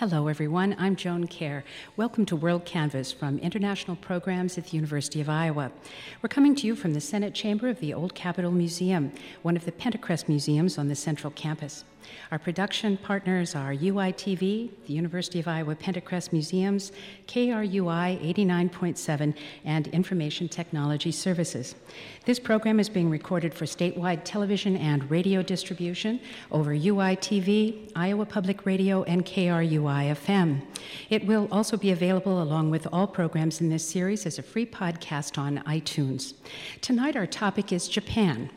Hello, everyone. I'm Joan Kerr. Welcome to WorldCanvass from International Programs at the University of Iowa. We're coming to you from the Senate Chamber of the Old Capitol Museum, one of the Pentacrest museums on the Central Campus. Our production partners are UITV, the University of Iowa Pentacrest Museums, KRUI 89.7, and Information Technology Services. This program is being recorded for statewide television and radio distribution over UITV, Iowa Public Radio, and KRUI-FM. It will also be available along with all programs in this series as a free podcast on iTunes. Tonight our topic is Japan.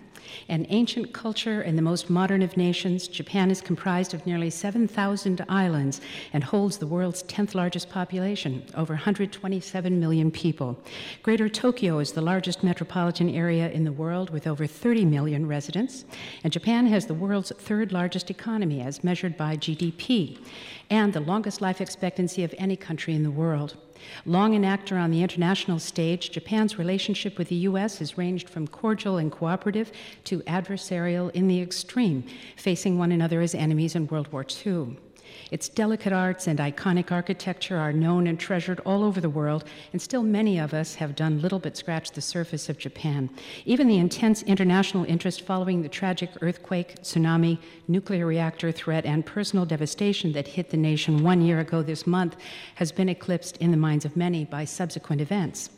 An ancient culture and the most modern of nations, Japan is comprised of nearly 7,000 islands and holds the world's 10th largest population, over 127 million people. Greater Tokyo is the largest metropolitan area in the world with over 30 million residents, and Japan has the world's third largest economy as measured by GDP, and the longest life expectancy of any country in the world. Long an actor on the international stage, Japan's relationship with the U.S. has ranged from cordial and cooperative to adversarial in the extreme, facing one another as enemies in World War II. Its delicate arts and iconic architecture are known and treasured all over the world, and still many of us have done little but scratch the surface of Japan. Even the intense international interest following the tragic earthquake, tsunami, nuclear reactor threat, and personal devastation that hit the nation 1 year ago this month has been eclipsed in the minds of many by subsequent events.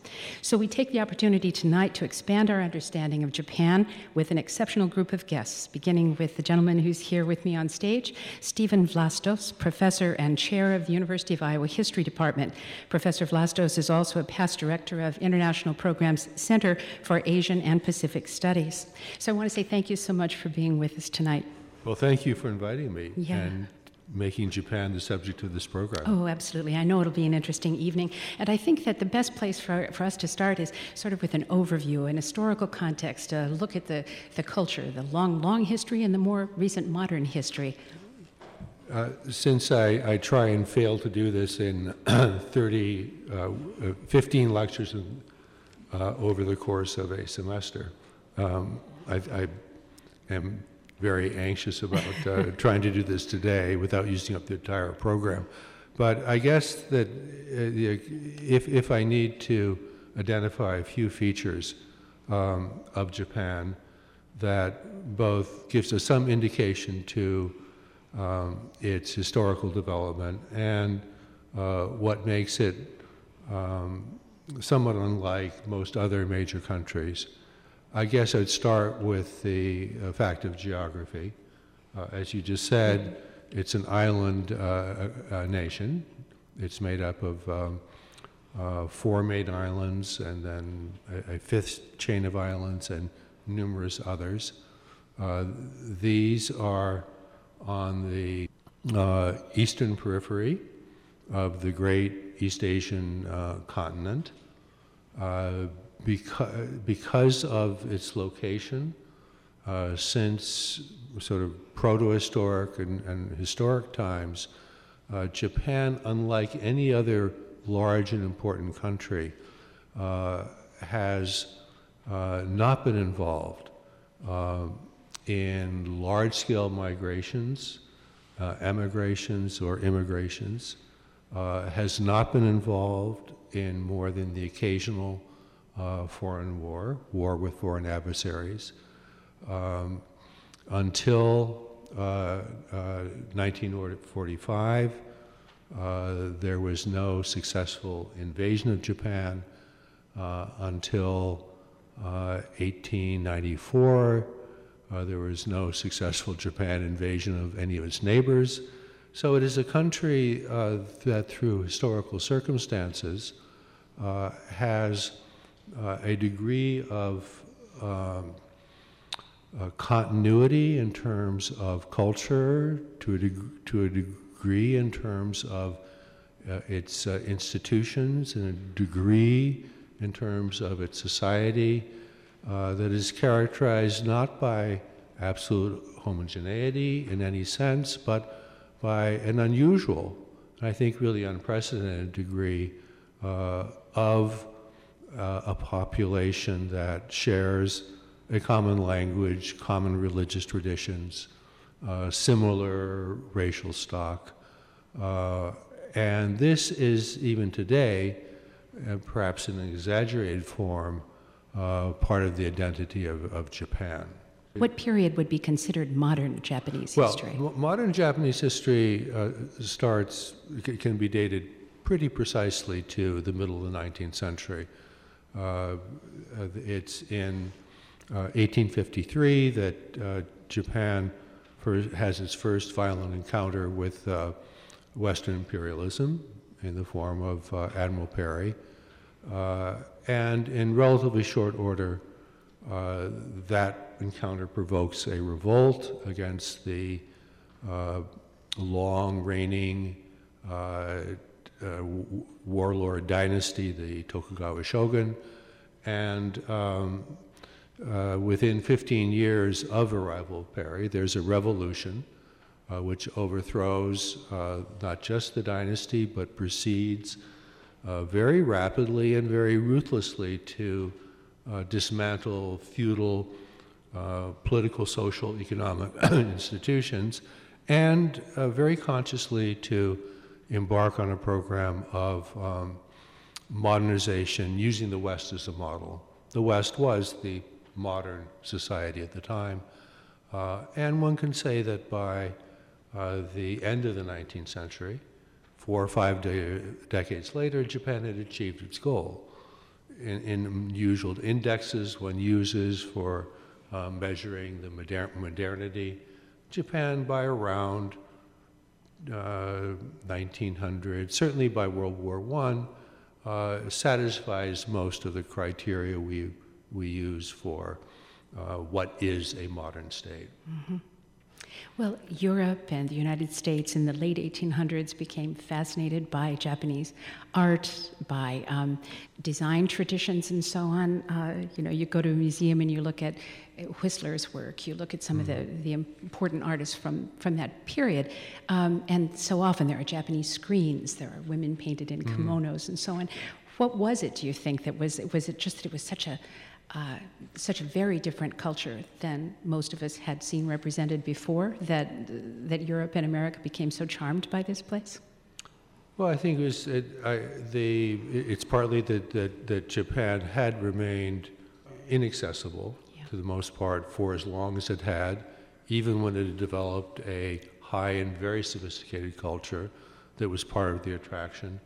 So we take the opportunity tonight to expand our understanding of Japan with an exceptional group of guests, beginning with the gentleman who's here with me on stage, Stephen Vlastos, Professor and Chair of the University of Iowa History Department. Professor Vlastos is also a past Director of International Programs Center for Asian and Pacific Studies. So I want to say thank you so much for being with us tonight. Well, thank you for inviting me. Yeah. And making Japan the subject of this program. Oh, absolutely. I know it'll be an interesting evening. And I think that the best place for us to start is sort of with an overview, an historical context, a look at the culture, the long, long history, and the more recent modern history. Since I try and fail to do this in 15 lectures over the course of a semester, I am very anxious about trying to do this today without using up the entire program. But I guess that if I need to identify a few features of Japan that both gives us some indication to its historical development and what makes it somewhat unlike most other major countries. I guess I'd start with the fact of geography. As you just said, it's an island nation. It's made up of four main islands and then a fifth chain of islands and numerous others. These are on the eastern periphery of the great East Asian continent. Because of its location, since sort of protohistoric and historic times, Japan, unlike any other large and important country, has not been involved in large-scale migrations, emigrations, or immigrations, has not been involved in more than the occasional foreign war with foreign adversaries, until 1945. There was no successful invasion of Japan until 1894. There was no successful Japan invasion of any of its neighbors. So it is a country that, through historical circumstances, has a degree of continuity in terms of culture, to a degree in terms of its institutions, and a degree in terms of its society, that is characterized not by absolute homogeneity in any sense, but by an unusual, I think really unprecedented degree of a population that shares a common language, common religious traditions, similar racial stock, And this is, even today, perhaps in an exaggerated form, part of the identity of Japan. What period would be considered modern Japanese history? Well, modern Japanese history can be dated pretty precisely to the middle of the 19th century. It's in 1853 that Japan has its first violent encounter with Western imperialism in the form of Admiral Perry. And in relatively short order, that encounter provokes a revolt against the long reigning warlord dynasty, the Tokugawa shogun, and within 15 years of arrival of Perry, there's a revolution which overthrows not just the dynasty, but proceeds very rapidly and very ruthlessly to dismantle feudal political, social, economic institutions, and very consciously to embark on a program of modernization using the West as a model. The West was the modern society at the time, and one can say that by the end of the 19th century, 4 or 5 decades later, Japan had achieved its goal. In usual indexes one uses for measuring the modernity, Japan by around 1900, certainly by World War I, satisfies most of the criteria we use for what is a modern state. Mm-hmm. Well, Europe and the United States in the late 1800s became fascinated by Japanese art, by design traditions and so on. You know, you go to a museum and you look at Whistler's work, you look at some of the important artists from that period, and so often there are Japanese screens, there are women painted in kimonos and so on. What was it, do you think, that was it just that it was such a very different culture than most of us had seen represented before, that Europe and America became so charmed by this place? Well, I think it's partly that Japan had remained inaccessible to the most part for as long as it had, even when it had developed a high and very sophisticated culture that was part of the attraction.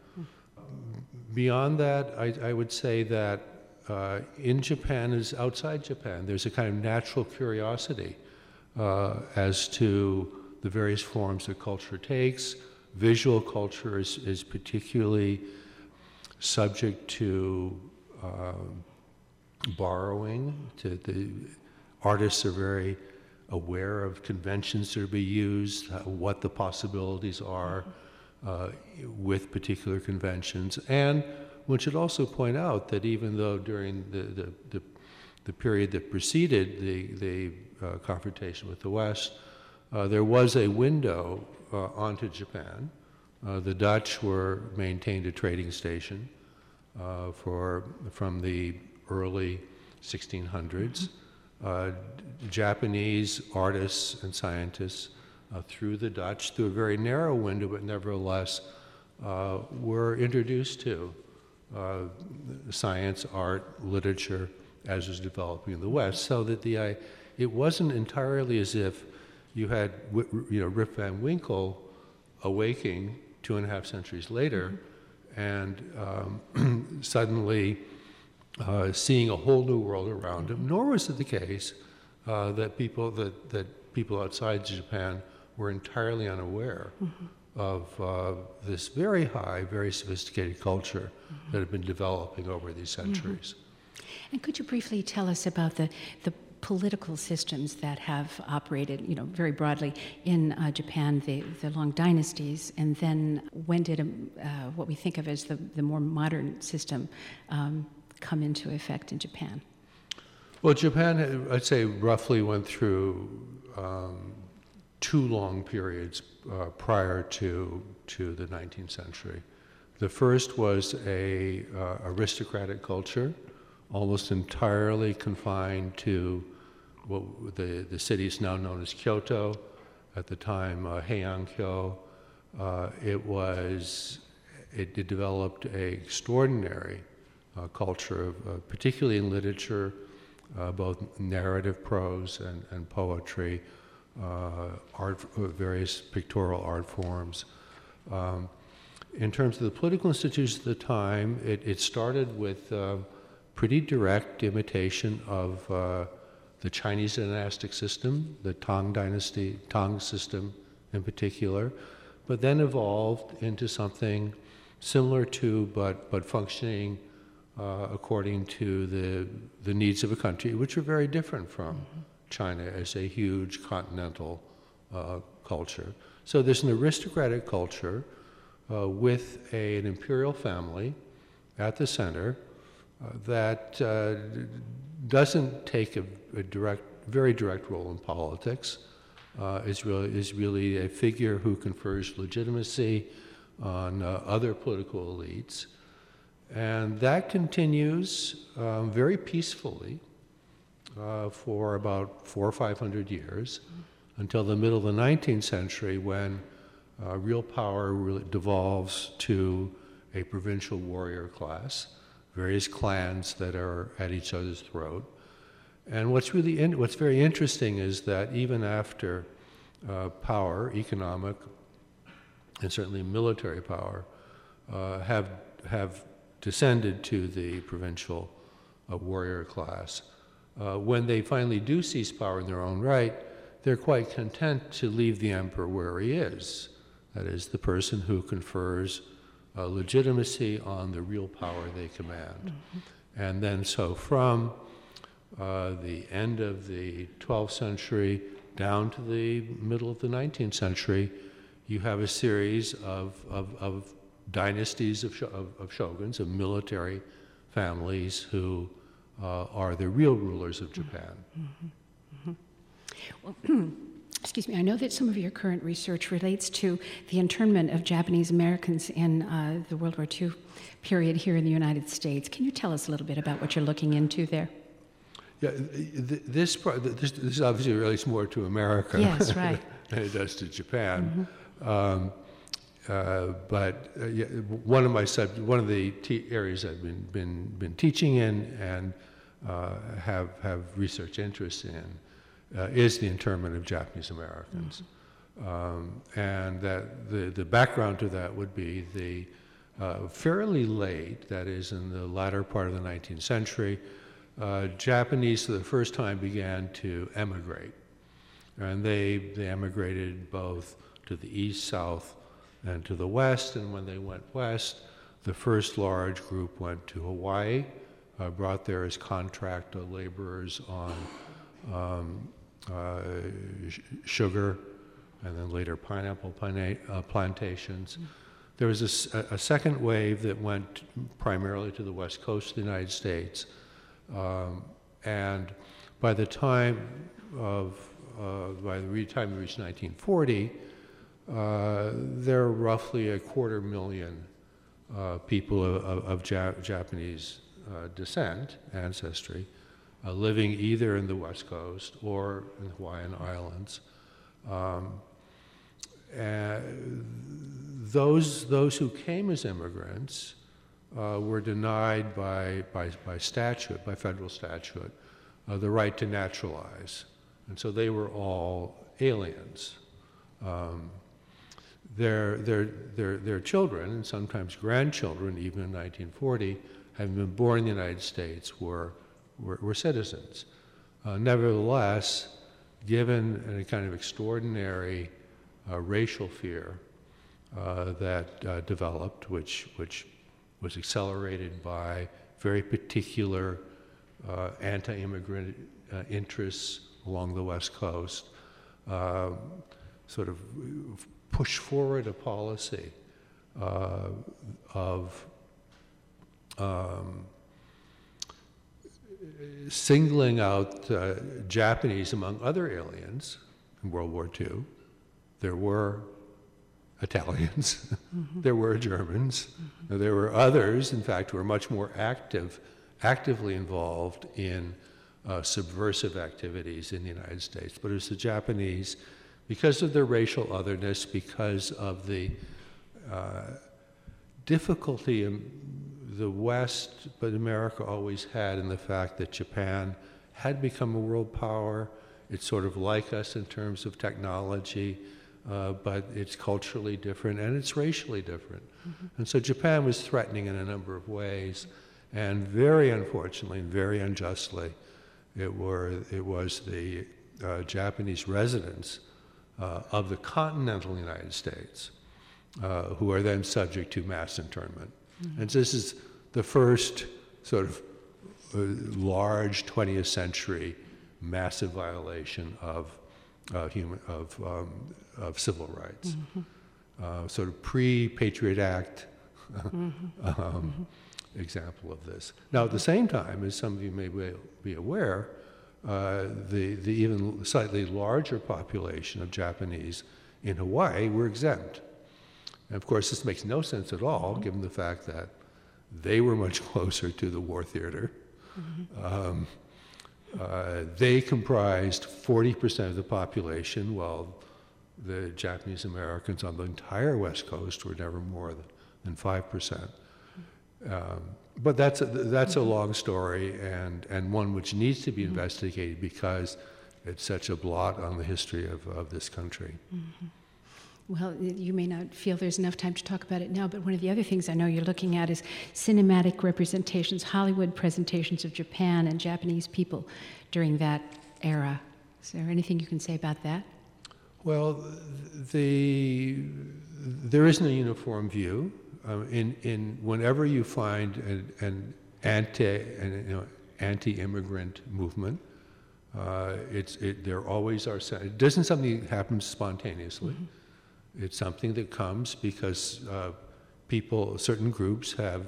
Beyond that, I would say that in Japan, as outside Japan, there's a kind of natural curiosity as to the various forms that culture takes. Visual culture is particularly subject to borrowing. The artists are very aware of conventions that are to be used, what the possibilities are with particular conventions. And one should also point out that even though during the period that preceded the confrontation with the West, there was a window onto Japan. The Dutch maintained a trading station from the early 1600s. Japanese artists and scientists through the Dutch, through a very narrow window, but nevertheless were introduced to science, art, literature, as was developing in the West, so that it wasn't entirely as if you had Rip Van Winkle awaking 2.5 centuries later and suddenly seeing a whole new world around him. Nor was it the case that people outside Japan were entirely unaware of this very high, very sophisticated culture that had been developing over these centuries. And could you briefly tell us about the political systems that have operated, very broadly in Japan, the long dynasties, and then when did what we think of as the more modern system come into effect in Japan? Well, Japan, I'd say, roughly went through 2 long periods prior to the 19th century. The first was a aristocratic culture, almost entirely confined to what the city is now known as Kyoto, at the time Heian-kyo, It developed an extraordinary culture, of, particularly in literature, both narrative prose and poetry, art, various pictorial art forms. In terms of the political institutions of the time, it started with pretty direct imitation of the Chinese dynastic system, the Tang dynasty, Tang system in particular, but then evolved into something similar to, but functioning according to the needs of a country, which are very different from mm-hmm. China as a huge continental culture. So there's an aristocratic culture with an imperial family at the center that doesn't take a very direct role in politics. Is really a figure who confers legitimacy on other political elites. And that continues very peacefully for about 400 or 500 years until the middle of the 19th century when real power really devolves to a provincial warrior class, various clans that are at each other's throat. And what's very interesting is that even after power, economic, and certainly military power, have descended to the provincial warrior class. When they finally do seize power in their own right, they're quite content to leave the emperor where he is. That is, the person who confers legitimacy on the real power they command. Mm-hmm. And then so from the end of the 12th century down to the middle of the 19th century, you have a series of dynasties of shoguns, of military families who are the real rulers of Japan. Mm-hmm. Mm-hmm. Well, excuse me, I know that some of your current research relates to the internment of Japanese Americans in the World War II period here in the United States. Can you tell us a little bit about what you're looking into there? Yeah, this obviously relates more to America yes, right. than it does to Japan. Mm-hmm. But one of the areas I've been teaching in and have research interests in is the internment of Japanese Americans, mm-hmm. And that the background to that would be the fairly late, that is, in the latter part of the 19th century. Japanese for the first time began to emigrate, and they emigrated both to the east, south, and to the west, and when they went west, the first large group went to Hawaii, brought there as contract laborers on sugar, and then later pineapple plantations. There was a second wave that went primarily to the west coast of the United States. And by the time we reached 1940, there are roughly 250,000 people of Japanese descent, ancestry, living either in the West Coast or in the Hawaiian Islands. And those who came as immigrants were denied by statute, by federal statute, the right to naturalize. And so they were all aliens. Their children, and sometimes grandchildren, even in 1940, having been born in the United States, were citizens. Nevertheless, given a kind of extraordinary racial fear that developed, which was accelerated by very particular anti-immigrant interests along the West Coast, sort of push forward a policy of singling out Japanese among other aliens in World War II. There were Italians, mm-hmm. there were Germans, mm-hmm. there were others, in fact, who were much more actively involved in subversive activities in the United States. But it was the Japanese because of their racial otherness, because of the difficulty the West, but America always had in the fact that Japan had become a world power. It's sort of like us in terms of technology, but it's culturally different and it's racially different. Mm-hmm. And so Japan was threatening in a number of ways, and very unfortunately, very unjustly, it was the Japanese residents of the continental United States who are then subject to mass internment. Mm-hmm. And this is the first sort of large 20th century massive violation of civil rights, mm-hmm. Sort of pre-Patriot Act mm-hmm. Example of this. Now, at the same time, as some of you may be aware, the even slightly larger population of Japanese in Hawaii were exempt. And of course, this makes no sense at all, given the fact that they were much closer to the war theater. Mm-hmm. They comprised 40% of the population, while the Japanese Americans on the entire West Coast were never more than 5%. But that's a long story, and one which needs to be mm-hmm. investigated because it's such a blot on the history of this country. Mm-hmm. Well, you may not feel there's enough time to talk about it now, but one of the other things I know you're looking at is cinematic representations, Hollywood presentations of Japan and Japanese people during that era. Is there anything you can say about that? Well, there isn't a uniform view. Whenever you find an anti-immigrant movement, there always are. It doesn't something that happens spontaneously. Mm-hmm. It's something that comes because certain groups have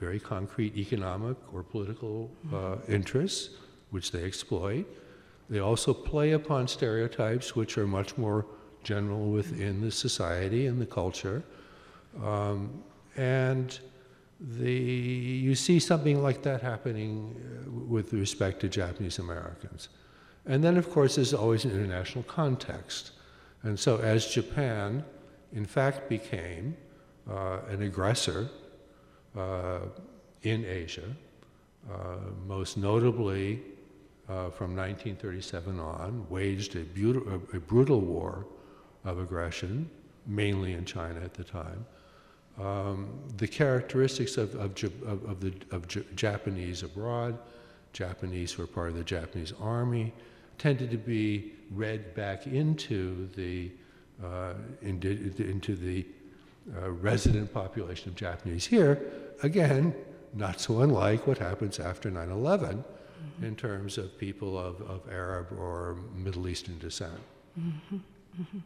very concrete economic or political mm-hmm. interests, which they exploit. They also play upon stereotypes which are much more general within the society and the culture. You see something like that happening with respect to Japanese Americans. And then, of course, there's always an international context. And so as Japan, in fact, became an aggressor in Asia, most notably from 1937 on, waged a brutal war of aggression, mainly in China at the time. The characteristics of Japanese abroad, Japanese who were part of the Japanese army, tended to be read back into the resident population of Japanese here. Again, not so unlike what happens after 9/11 mm-hmm. in terms of people of Arab or Middle Eastern descent. Mm-hmm. Mm-hmm.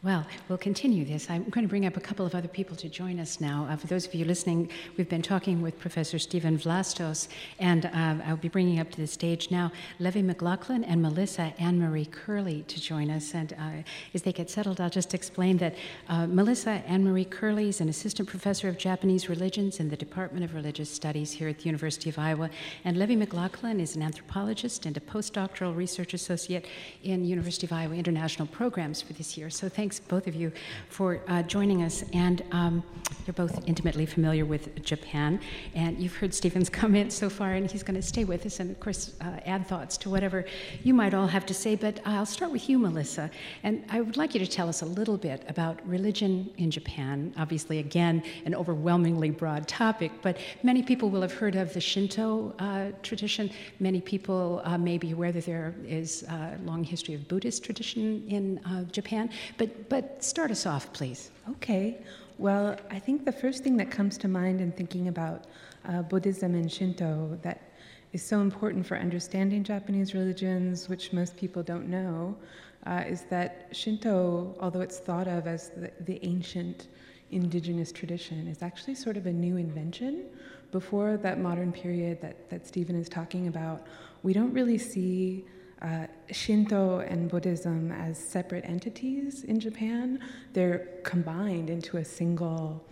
Well, we'll continue this. I'm going to bring up a couple of other people to join us now. For those of you listening, we've been talking with Professor Stephen Vlastos, and I'll be bringing up to the stage now Levi McLaughlin and Melissa Anne Marie Curley to join us. And as they get settled, I'll just explain that Melissa Anne Marie Curley is an assistant professor of Japanese religions in the Department of Religious Studies here at the University of Iowa. And Levi McLaughlin is an anthropologist and a postdoctoral research associate in University of Iowa International Programs for this year. So thanks, both of you, for joining us. And you're both intimately familiar with Japan. And you've heard Stephen's comments so far, and he's going to stay with us and, of course, add thoughts to whatever you might all have to say. But I'll start with you, Melissa. And I would like you to tell us a little bit about religion in Japan. Obviously, again, an overwhelmingly broad topic. But many people will have heard of the Shinto tradition. Many people may be aware that there is a long history of Buddhist tradition in Japan. But start us off, please. Okay. Well, I think the first thing that comes to mind in thinking about Buddhism and Shinto that is so important for understanding Japanese religions, which most people don't know, is that Shinto, although it's thought of as the ancient indigenous tradition, is actually sort of a new invention. Before that modern period that Stephen is talking about, we don't really see Shinto and Buddhism as separate entities in Japan. They're combined into a single,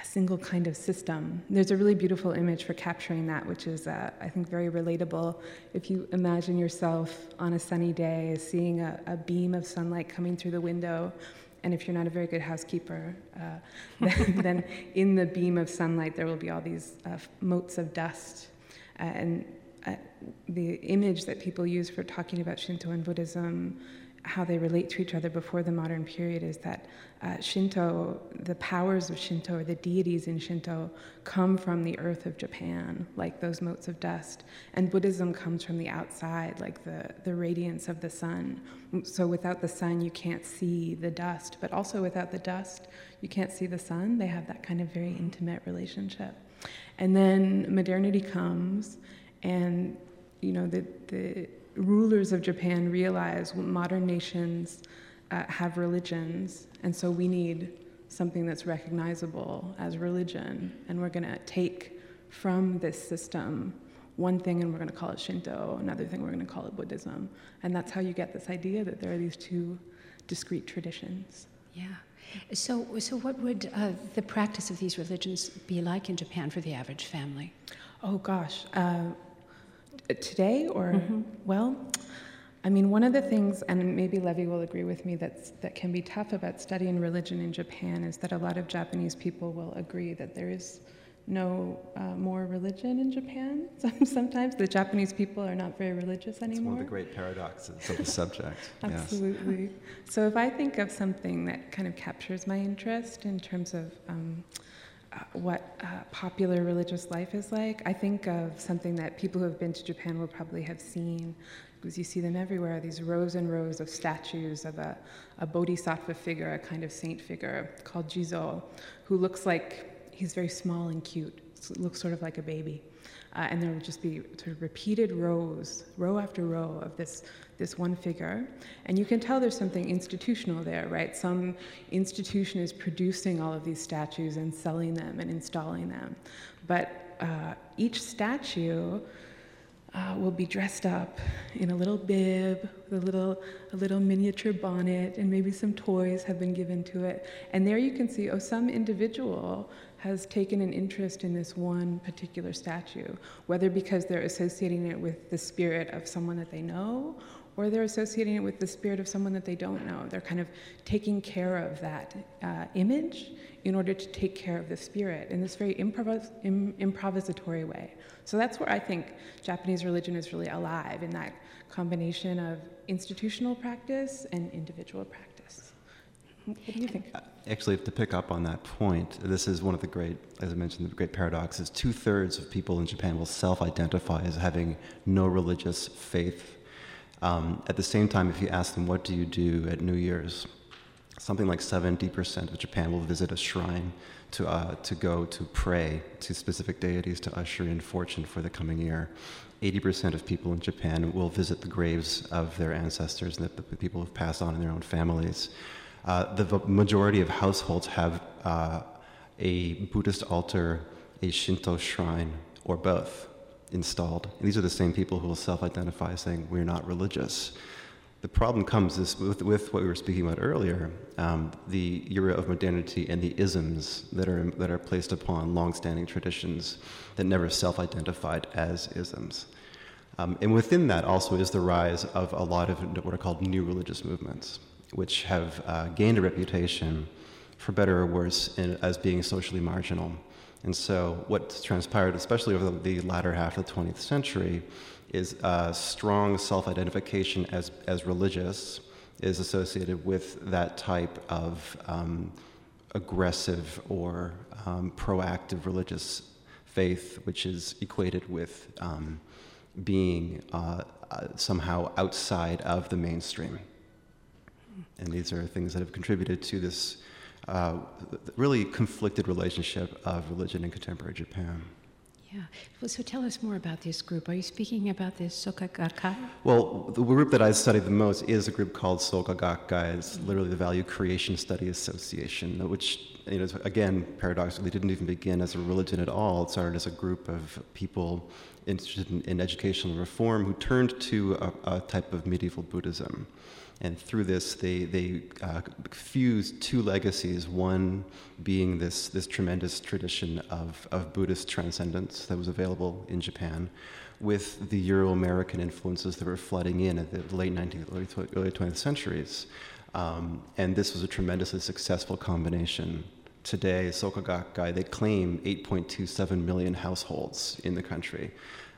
a single kind of system. There's a really beautiful image for capturing that, which is, I think, very relatable. If you imagine yourself on a sunny day seeing a beam of sunlight coming through the window, and if you're not a very good housekeeper, then in the beam of sunlight there will be all these motes of dust. And the image that people use for talking about Shinto and Buddhism, how they relate to each other before the modern period, is that Shinto, the powers of Shinto or the deities in Shinto come from the earth of Japan, like those motes of dust, and Buddhism comes from the outside, like the radiance of the sun. So without the sun you can't see the dust, but also without the dust you can't see the sun. They have that kind of very intimate relationship. And then modernity comes, and you know, the rulers of Japan realize modern nations have religions, and so we need something that's recognizable as religion, and we're going to take from this system one thing and we're going to call it Shinto, another thing we're going to call it Buddhism, and that's how you get this idea that there are these two discrete traditions. Yeah. So what would the practice of these religions be like in Japan for the average family? Oh gosh. Today or, mm-hmm. Well, I mean, one of the things, and maybe Levi will agree with me, that can be tough about studying religion in Japan is that a lot of Japanese people will agree that there is no more religion in Japan. Sometimes the Japanese people are not very religious anymore. It's one of the great paradoxes of the subject. Absolutely. Yes. So if I think of something that kind of captures my interest in terms of what popular religious life is like, I think of something that people who have been to Japan will probably have seen, because you see them everywhere, these rows and rows of statues of a bodhisattva figure, a kind of saint figure called Jizo, who looks like he's very small and cute, so looks sort of like a baby. And there will just be sort of repeated rows, row after row of this one figure. And you can tell there's something institutional there, right? Some institution is producing all of these statues and selling them and installing them. But each statue will be dressed up in a little bib, with a little miniature bonnet, and maybe some toys have been given to it. And there you can see, some individual has taken an interest in this one particular statue, whether because they're associating it with the spirit of someone that they know, or they're associating it with the spirit of someone that they don't know. They're kind of taking care of that image in order to take care of the spirit in this very improvisatory way. So that's where I think Japanese religion is really alive, in that combination of institutional practice and individual practice. What do you think? Actually, to pick up on that point, this is one of the great, as I mentioned, the great paradoxes. 2/3 of people in Japan will self-identify as having no religious faith. At the same time, if you ask them, what do you do at New Year's? Something like 70% of Japan will visit a shrine to go to pray to specific deities to usher in fortune for the coming year. 80% of people in Japan will visit the graves of their ancestors and the people who've passed on in their own families. The majority of households have a Buddhist altar, a Shinto shrine, or both installed. And these are the same people who will self-identify saying, we're not religious. The problem comes with what we were speaking about earlier, the era of modernity and the isms that are placed upon long-standing traditions that never self-identified as isms. And within that also is the rise of a lot of what are called new religious movements, which have gained a reputation, for better or worse, as being socially marginal. And so what's transpired, especially over the latter half of the 20th century, is strong self-identification as religious is associated with that type of aggressive or proactive religious faith, which is equated with being somehow outside of the mainstream. And these are things that have contributed to this really conflicted relationship of religion in contemporary Japan. Yeah. Well, so tell us more about this group. Are you speaking about the Soka Gakkai? Well, the group that I study the most is a group called Soka Gakkai. It's literally the Value Creation Study Association, which, you know, again, paradoxically, didn't even begin as a religion at all. It started as a group of people interested in educational reform who turned to a type of medieval Buddhism. And through this, they fused two legacies, one being this tremendous tradition of Buddhist transcendence that was available in Japan, with the Euro-American influences that were flooding in at the late 19th, early 20th centuries. And this was a tremendously successful combination. Today, Soka Gakkai, they claim 8.27 million households in the country.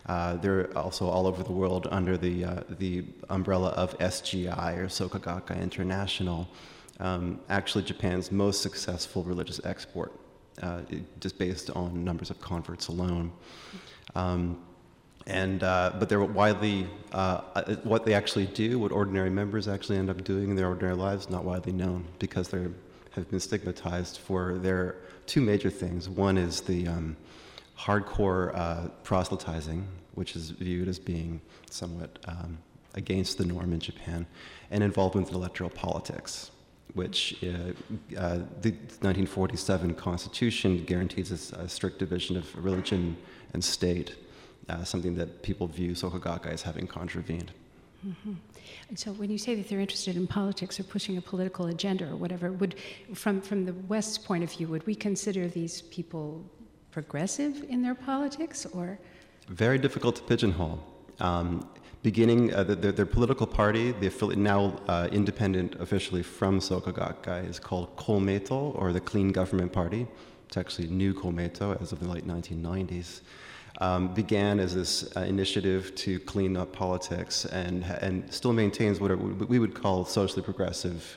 They're also all over the world under the umbrella of SGI, or Soka Gakkai International, actually Japan's most successful religious export, just based on numbers of converts alone. But they're widely, what they actually do, what ordinary members actually end up doing in their ordinary lives, not widely known, because they have been stigmatized for their two major things. One is the hardcore proselytizing, which is viewed as being somewhat against the norm in Japan, and involvement in electoral politics, which the 1947 Constitution guarantees a strict division of religion and state. Something that people view Soka Gakkai as having contravened. Mm-hmm. And so when you say that they're interested in politics or pushing a political agenda or whatever, would, from the West's point of view, would we consider these people progressive in their politics, or? Very difficult to pigeonhole. Beginning, their political party, the affiliate, now independent officially from Soka Gakkai, is called Komeito, or the Clean Government Party. It's actually New Komeito as of the late 1990s. Began as this initiative to clean up politics, and still maintains what we would call socially progressive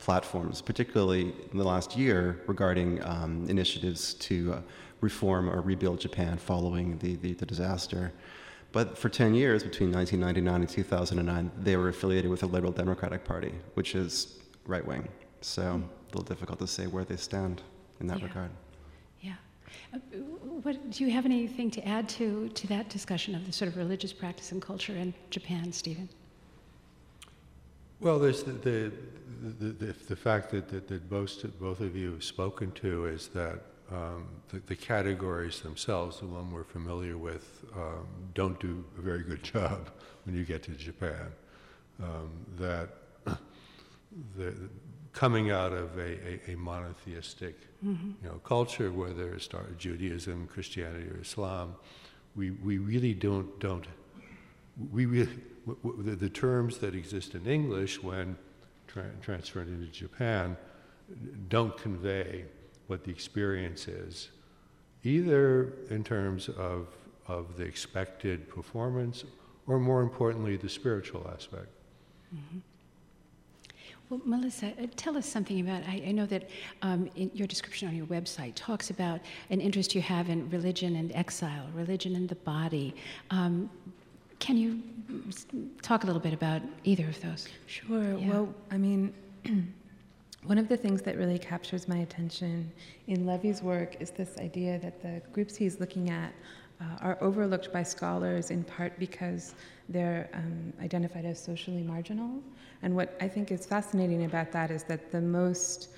platforms, particularly in the last year regarding initiatives to reform or rebuild Japan following the disaster. But for 10 years, between 1999 and 2009, they were affiliated with the Liberal Democratic Party, which is right-wing. So a little difficult to say where they stand in that regard. What, do you have anything to add to that discussion of the sort of religious practice and culture in Japan, Stephen? Well, there's the fact that both of you have spoken to is that the categories themselves, the one we're familiar with, don't do a very good job when you get to Japan. That coming out of a monotheistic, culture, whether it started Judaism, Christianity, or Islam, we really the terms that exist in English when transferred into Japan don't convey what the experience is, either in terms of the expected performance, or more importantly, the spiritual aspect. Mm-hmm. Well, Melissa, tell us something about, I know that in your description on your website talks about an interest you have in religion and exile, religion and the body. Can you talk a little bit about either of those? Sure. Yeah. Well, I mean, one of the things that really captures my attention in Levy's work is this idea that the groups he's looking at are overlooked by scholars in part because they're identified as socially marginal. And what I think is fascinating about that is that the most,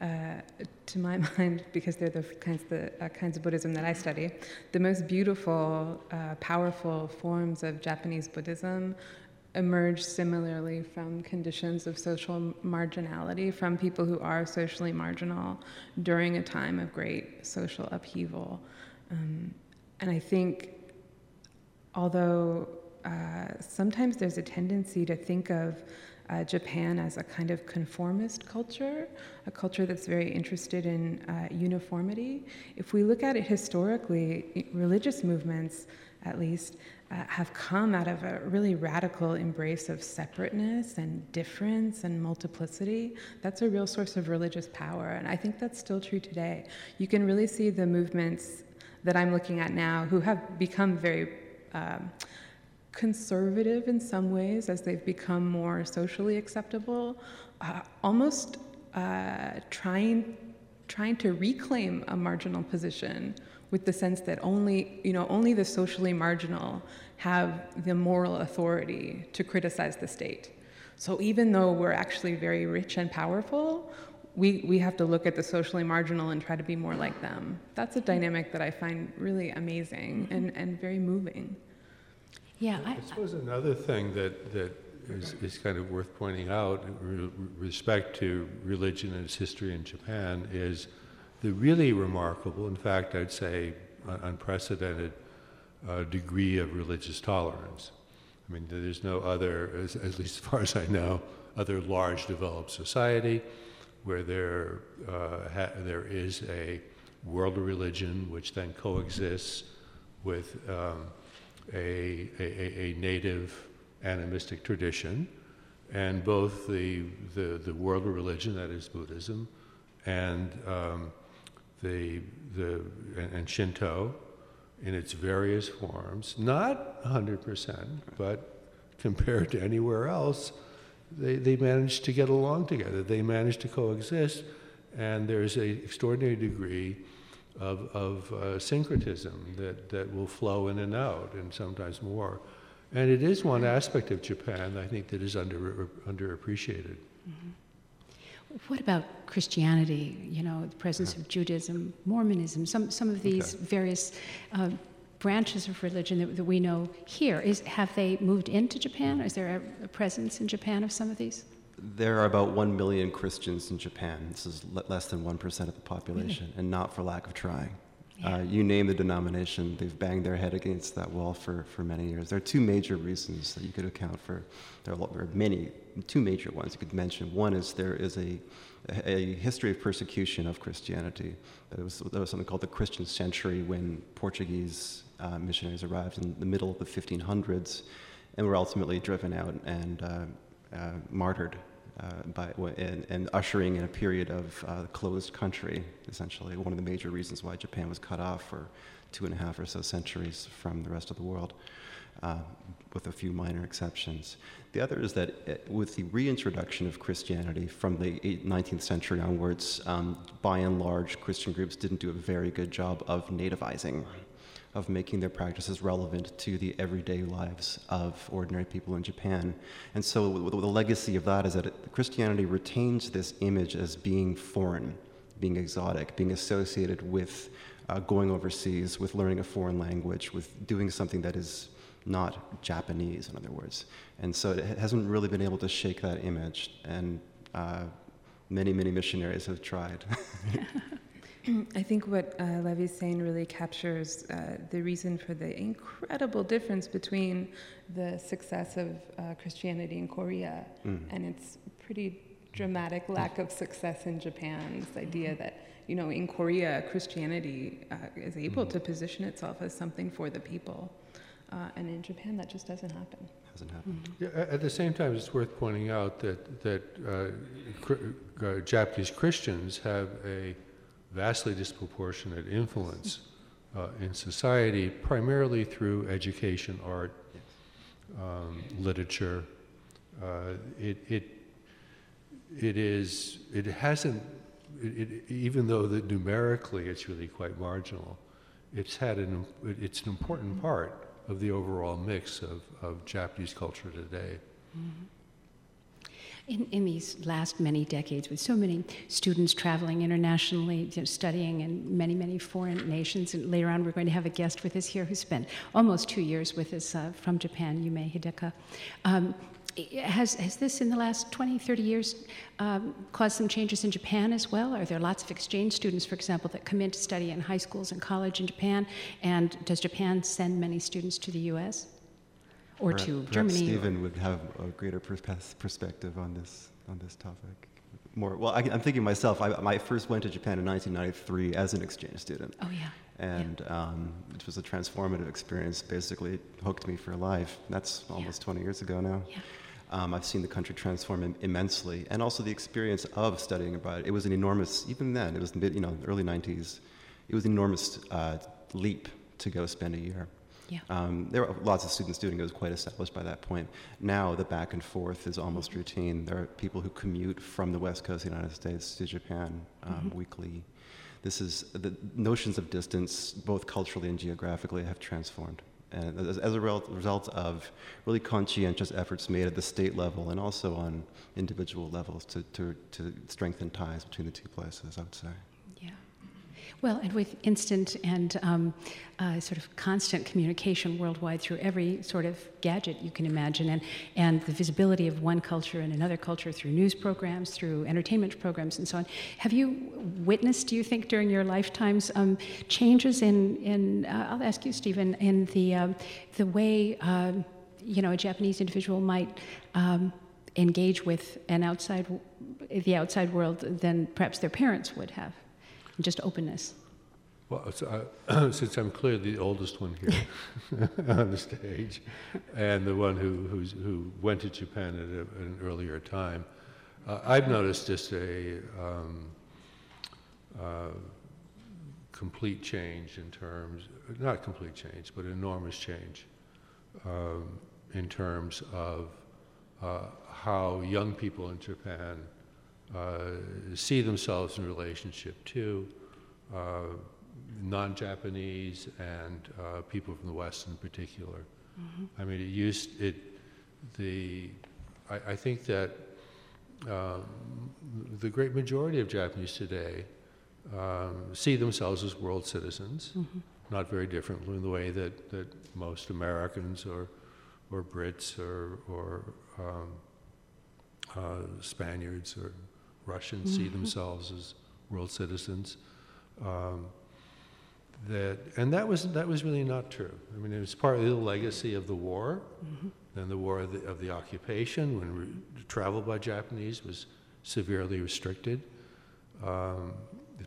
to my mind, because they're the kinds of Buddhism that I study, the most beautiful, powerful forms of Japanese Buddhism emerge similarly from conditions of social marginality, from people who are socially marginal during a time of great social upheaval. And I think, although sometimes there's a tendency to think of Japan as a kind of conformist culture, a culture that's very interested in uniformity, if we look at it historically, religious movements, at least, have come out of a really radical embrace of separateness and difference and multiplicity. That's a real source of religious power, and I think that's still true today. You can really see the movements that I'm looking at now, who have become very conservative in some ways as they've become more socially acceptable, almost trying to reclaim a marginal position with the sense that only the socially marginal have the moral authority to criticize the state. So even though we're actually very rich and powerful, we have to look at the socially marginal and try to be more like them. That's a dynamic that I find really amazing and very moving. Yeah, I suppose another thing that is kind of worth pointing out with respect to religion and its history in Japan is the really remarkable, in fact, I'd say unprecedented degree of religious tolerance. I mean, there's no other, at least as far as I know, other large developed society where there is a world religion which then coexists with a native animistic tradition, and both the world religion, that is Buddhism, and and Shinto in its various forms, not 100%, but compared to anywhere else, they managed to get along together. They managed to coexist, and there's an extraordinary degree of syncretism that will flow in and out, and sometimes more. And it is one aspect of Japan, I think, that is underappreciated. Mm-hmm. What about Christianity? You know, the presence of Judaism, Mormonism, some of these various branches of religion that we know here. Have they moved into Japan? Is there a presence in Japan of some of these? There are about 1 million Christians in Japan. This is less than 1% of the population, and not for lack of trying. Yeah. You name the denomination, they've banged their head against that wall for many years. There are two major reasons that you could account for. There are two major ones you could mention. One is there is a history of persecution of Christianity. There was something called the Christian Century when Portuguese missionaries arrived in the middle of the 1500s and were ultimately driven out and martyred. And ushering in a period of closed country, essentially. One of the major reasons why Japan was cut off for 2.5 or so centuries from the rest of the world, with a few minor exceptions. The other is that with the reintroduction of Christianity from the 19th century onwards, by and large, Christian groups didn't do a very good job of nativizing, of making their practices relevant to the everyday lives of ordinary people in Japan. And so the legacy of that is that Christianity retains this image as being foreign, being exotic, being associated with going overseas, with learning a foreign language, with doing something that is not Japanese, in other words. And so it hasn't really been able to shake that image. And many, many missionaries have tried. I think what Levi's saying really captures the reason for the incredible difference between the success of Christianity in Korea and its pretty dramatic lack of success in Japan. This idea that, you know, in Korea, Christianity is able to position itself as something for the people. And in Japan, that just doesn't happen. Yeah, at the same time, it's worth pointing out that Japanese Christians have a vastly disproportionate influence in society, primarily through education, art, literature. Even though that numerically it's really quite marginal, it's an important part of the overall mix of Japanese culture today. Mm-hmm. In these last many decades, with so many students traveling internationally, studying in many, many foreign nations, and later on we're going to have a guest with us here who spent almost 2 years with us from Japan, Yume Hidaka. Has this, in the last 20, 30 years, caused some changes in Japan as well? Are there lots of exchange students, for example, that come in to study in high schools and college in Japan? And does Japan send many students to the U.S.? Or to Germany. Stephen would have a greater perspective on this topic. More well, I'm thinking myself. I first went to Japan in 1993 as an exchange student. Oh yeah. And it was a transformative experience. Basically, it hooked me for life. That's almost 20 years ago now. Yeah. I've seen the country transform immensely, and also the experience of studying abroad. It was an enormous. Even then, it was early 90s. It was an enormous leap to go spend a year. Yeah. There were lots of students, it was quite established by that point. Now the back and forth is almost routine. There are people who commute from the West Coast of the United States to Japan weekly. This is the notions of distance, both culturally and geographically, have transformed. And as a result of really conscientious efforts made at the state level and also on individual levels to strengthen ties between the two places, I would say. Well, and with instant and sort of constant communication worldwide through every sort of gadget you can imagine, and the visibility of one culture and another culture through news programs, through entertainment programs, and so on. Have you witnessed, do you think, during your lifetimes, changes in I'll ask you, Stephen, in the way you know, a Japanese individual might engage with the outside world than perhaps their parents would have? Just openness. Well, so, since I'm clearly the oldest one here on the stage, and the one who went to Japan at an earlier time, I've noticed just a complete change in terms, not complete change, but enormous change in terms of how young people in Japan see themselves in relationship to non-Japanese and people from the West in particular. Mm-hmm. I mean, it used it. I think that the great majority of Japanese today see themselves as world citizens, mm-hmm. not very different from the way that most Americans or Brits or Spaniards or Russians mm-hmm. see themselves as world citizens. That was really not true. I mean, it was partly the legacy of the war, mm-hmm. then the war of the occupation, when travel by Japanese was severely restricted.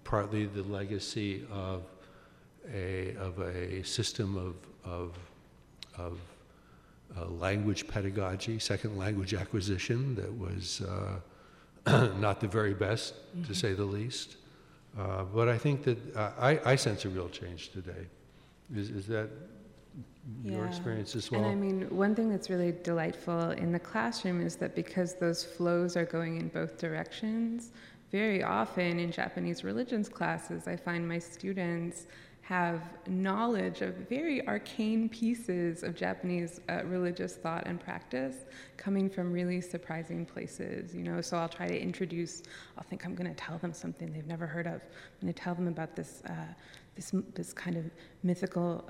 Partly the legacy of a system of language pedagogy, second language acquisition that was not the very best, mm-hmm. to say the least. But I think that I sense a real change today. Is that your experience as well? And I mean, one thing that's really delightful in the classroom is that because those flows are going in both directions, very often in Japanese religions classes, I find my students have knowledge of very arcane pieces of Japanese religious thought and practice coming from really surprising places, you know? So I'll try to introduce, I'll think I'm gonna tell them something they've never heard of. I'm gonna tell them about this kind of mythical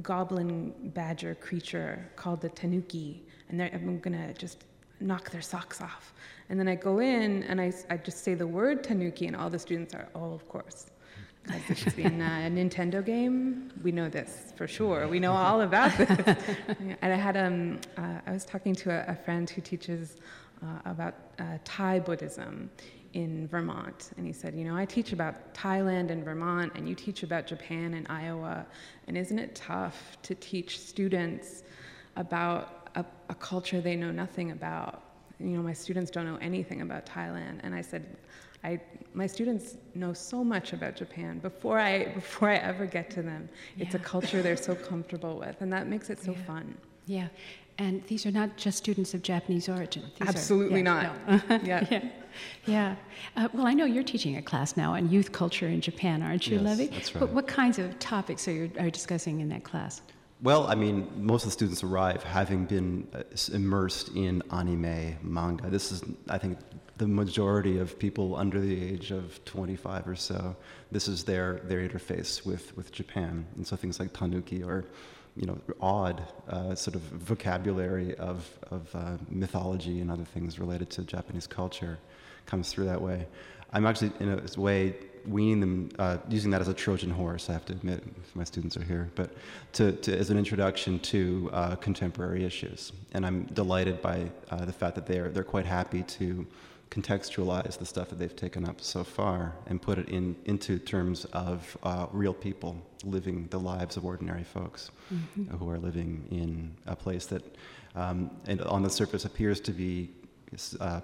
goblin badger creature called the tanuki, and I'm gonna just knock their socks off. And then I go in and I just say the word tanuki, and all the students are, oh, of course. It's been a Nintendo game. We know this for sure. We know all about this. And I was talking to a friend who teaches about Thai Buddhism in Vermont, and he said, you know, I teach about Thailand and Vermont, and you teach about Japan and Iowa, and isn't it tough to teach students about a culture they know nothing about? You know, my students don't know anything about Thailand. And I said, my students know so much about Japan before I ever get to them. Yeah. It's a culture they're so comfortable with, and that makes it so fun. Yeah, and these are not just students of Japanese origin. These absolutely not. No. Yeah. Well, I know you're teaching a class now on youth culture in Japan, aren't you, Levi? That's right. But what kinds of topics are you discussing in that class? Well, I mean, most of the students arrive having been immersed in anime, manga. This is, I think, the majority of people under the age of 25 or so. This is their interface with Japan. And so things like tanuki or, you know, odd sort of vocabulary of mythology and other things related to Japanese culture comes through that way. I'm actually, in a way, weaning them, using that as a Trojan horse, I have to admit, if my students are here, but as an introduction to contemporary issues. And I'm delighted by the fact that they're quite happy to contextualize the stuff that they've taken up so far and put it into terms of real people living the lives of ordinary folks, mm-hmm. who are living in a place that, and on the surface appears to be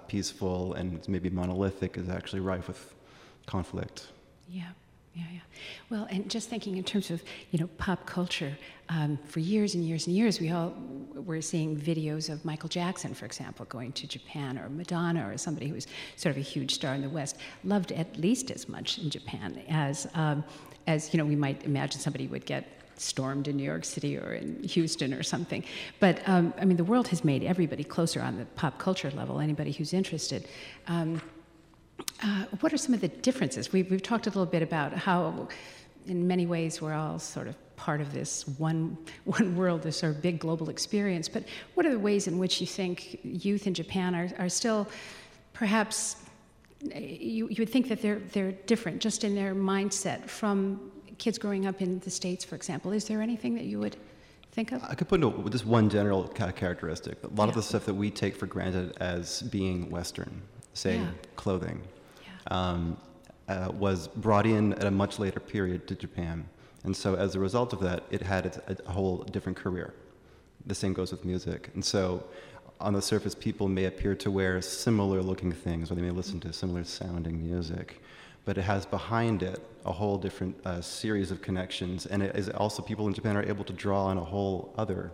peaceful and maybe monolithic, is actually rife with conflict. Yeah. Well, and just thinking in terms of, you know, pop culture, for years and years and years, we all were seeing videos of Michael Jackson, for example, going to Japan, or Madonna, or somebody who was sort of a huge star in the West, loved at least as much in Japan as you know, we might imagine somebody would get stormed in New York City or in Houston or something. But, I mean, the world has made everybody closer on the pop culture level, anybody who's interested. What are some of the differences? We've talked a little bit about how, in many ways, we're all sort of part of this one world, this sort of big global experience. But what are the ways in which you think youth in Japan are still, perhaps, you would think that they're different just in their mindset from kids growing up in the States, for example? Is there anything that you would think of? I could put into just one general kind of characteristic. A lot of the stuff that we take for granted as being Western, say clothing, was brought in at a much later period to Japan. And so as a result of that, it had a whole different career. The same goes with music. And so on the surface, people may appear to wear similar looking things, or they may listen to similar sounding music, but it has behind it a whole different series of connections. And it is also, people in Japan are able to draw on a whole other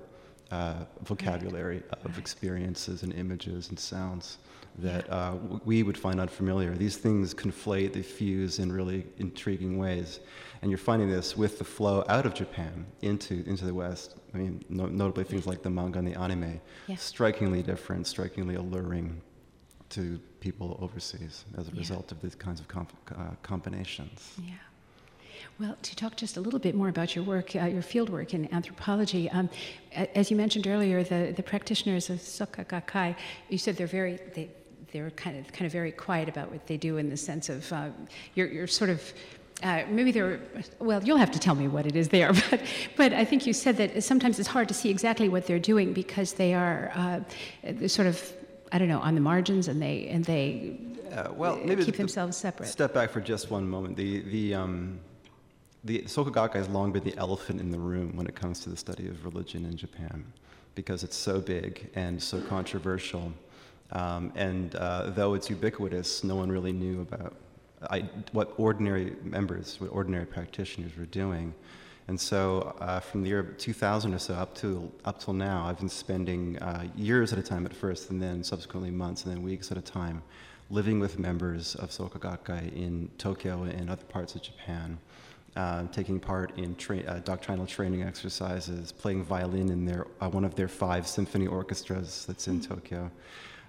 vocabulary of experiences and images and sounds that we would find unfamiliar. These things conflate, they fuse in really intriguing ways. And you're finding this with the flow out of Japan into the West. I mean, notably things like the manga and the anime, strikingly different, strikingly alluring to people overseas as a result of these kinds of combinations. Yeah. Well, to talk just a little bit more about your work, your field work in anthropology, as you mentioned earlier, the practitioners of Soka Gakkai, you said they're kind of very quiet about what they do, in the sense of you're sort of maybe they're, well, you'll have to tell me what it is they are, but I think you said that sometimes it's hard to see exactly what they're doing because they are sort of, I don't know, on the margins, and they maybe keep themselves separate. Step back for just one moment. The Soka Gakkai has long been the elephant in the room when it comes to the study of religion in Japan, because it's so big and so controversial. Though it's ubiquitous, no one really knew about what ordinary members, what ordinary practitioners were doing. And so from the year 2000 or so up till now, I've been spending years at a time at first, and then subsequently months, and then weeks at a time, living with members of Soka Gakkai in Tokyo and other parts of Japan. Taking part in doctrinal training exercises, playing violin in one of their 5 symphony orchestras that's in Tokyo,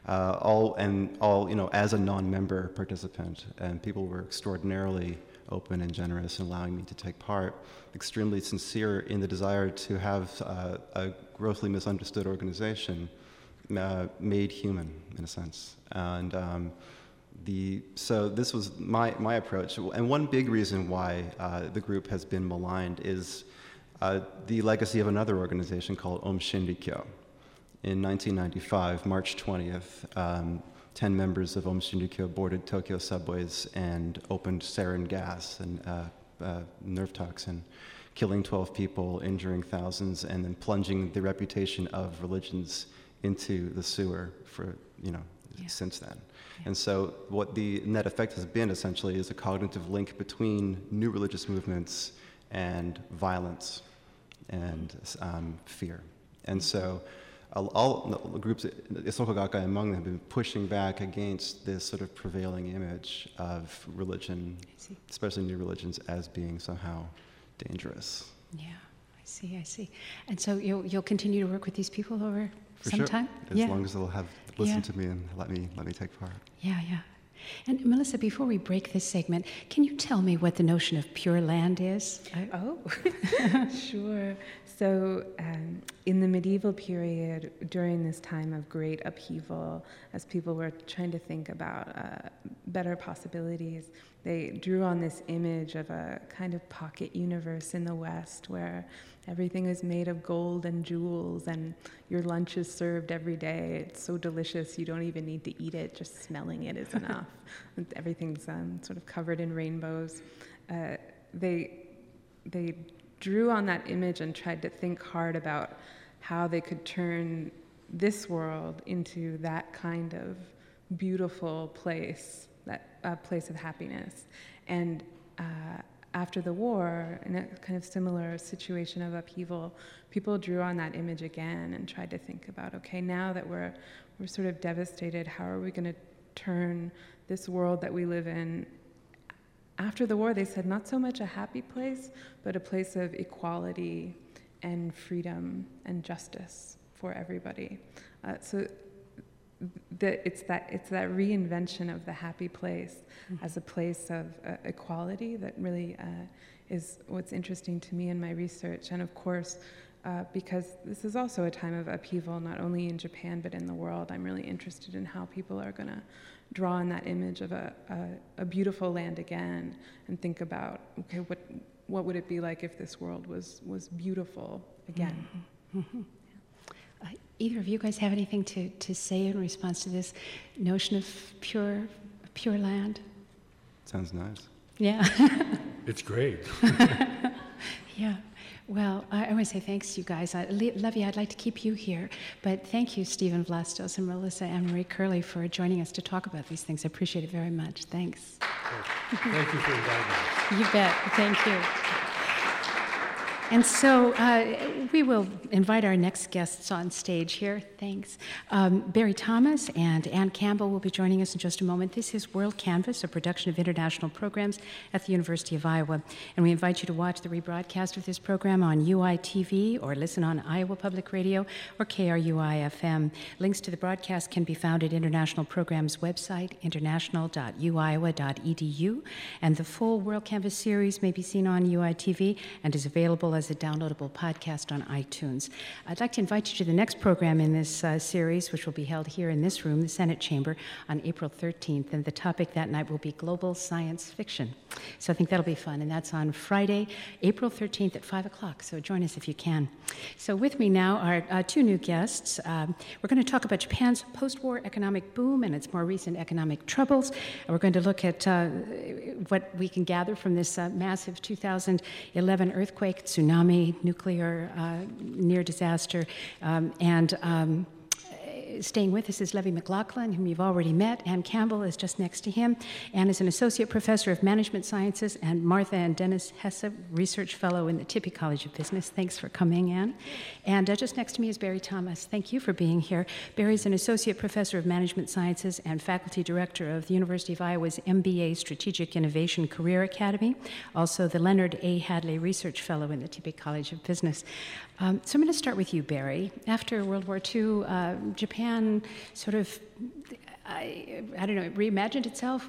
all as a non-member participant. And people were extraordinarily open and generous in allowing me to take part, extremely sincere in the desire to have a grossly misunderstood organization made human, in a sense. And so this was my approach, and one big reason why the group has been maligned is the legacy of another organization called Aum Shinrikyo. In 1995, March 20th, 10 members of Aum Shinrikyo boarded Tokyo subways and opened sarin gas and nerve toxin, killing 12 people, injuring thousands, and then plunging the reputation of religions into the sewer for, since then. Yeah. And so what the net effect has been essentially is a cognitive link between new religious movements and violence and fear. And so all groups, Soka Gakkai among them, have been pushing back against this sort of prevailing image of religion, especially new religions, as being somehow dangerous. Yeah, I see. And so you'll continue to work with these people over sometime? Sure. As long as they'll have listened to me and let me take part. Yeah. And Melissa, before we break this segment, can you tell me what the notion of pure land is? Sure. So in the medieval period, during this time of great upheaval, as people were trying to think about better possibilities, they drew on this image of a kind of pocket universe in the West where everything is made of gold and jewels, and your lunch is served every day. It's so delicious you don't even need to eat it, just smelling it is enough. Everything's sort of covered in rainbows. They drew on that image and tried to think hard about how they could turn this world into that kind of beautiful place, a place of happiness. And after the war, in a kind of similar situation of upheaval, people drew on that image again and tried to think about, okay, now that we're sort of devastated, how are we going to turn this world that we live in? After the war, they said, not so much a happy place, but a place of equality and freedom and justice for everybody. So it's that reinvention of the happy place as a place of equality that really is what's interesting to me in my research. And of course, because this is also a time of upheaval, not only in Japan, but in the world, I'm really interested in how people are going to draw on that image of a beautiful land again and think about, okay, what would it be like if this world was beautiful again? Mm-hmm. Either of you guys have anything to say in response to this notion of pure land? Sounds nice. Yeah. It's great. Yeah. Well, I want to say thanks, you guys. Levi, I'd like to keep you here, but thank you, Stephen Vlastos and Melissa Anne Marie Curley, for joining us to talk about these things. I appreciate it very much. Thanks. Thank you for inviting us. You bet. Thank you. And so we will invite our next guests on stage here. Thanks. Barry Thomas and Ann Campbell will be joining us in just a moment. This is WorldCanvass, a production of international programs at the University of Iowa. And we invite you to watch the rebroadcast of this program on UI TV, or listen on Iowa Public Radio or KRUI FM. Links to the broadcast can be found at International Program's website, international.uiowa.edu. And the full WorldCanvass series may be seen on UI TV and is available as a downloadable podcast on iTunes. I'd like to invite you to the next program in this series, which will be held here in this room, the Senate Chamber, on April 13th. And the topic that night will be global science fiction. So I think that'll be fun. And that's on Friday, April 13th at 5 o'clock. So join us if you can. So with me now are two new guests. We're going to talk about Japan's post-war economic boom and its more recent economic troubles. And we're going to look at what we can gather from this massive 2011 earthquake, tsunami, nuclear, near disaster, and staying with us is Levi McLaughlin, whom you've already met. Ann Campbell is just next to him and is an associate professor of management sciences and Martha and Dennis Hesse research fellow in the Tippy College of Business. Thanks for coming, Ann. And just next to me is Barry Thomas. Thank you for being here. Barry's an associate professor of management sciences and faculty director of the University of Iowa's MBA Strategic Innovation Career Academy, also the Leonard A. Hadley Research Fellow in the Tippy College of Business. So I'm going to start with you, Barry. After World War II, Japan sort of, I don't know, it reimagined itself,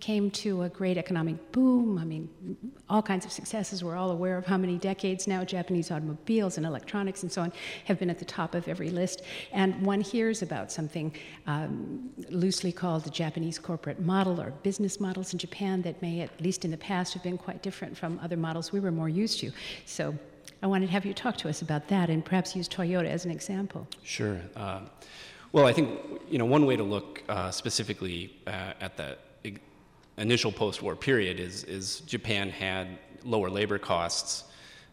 came to a great economic boom. I mean, all kinds of successes. We're all aware of how many decades now Japanese automobiles and electronics and so on have been at the top of every list. And one hears about something loosely called the Japanese corporate model, or business models in Japan that may, at least in the past, have been quite different from other models we were more used to. So I wanted to have you talk to us about that and perhaps use Toyota as an example. Sure. Well, I think, you know, one way to look specifically at that initial post-war period is Japan had lower labor costs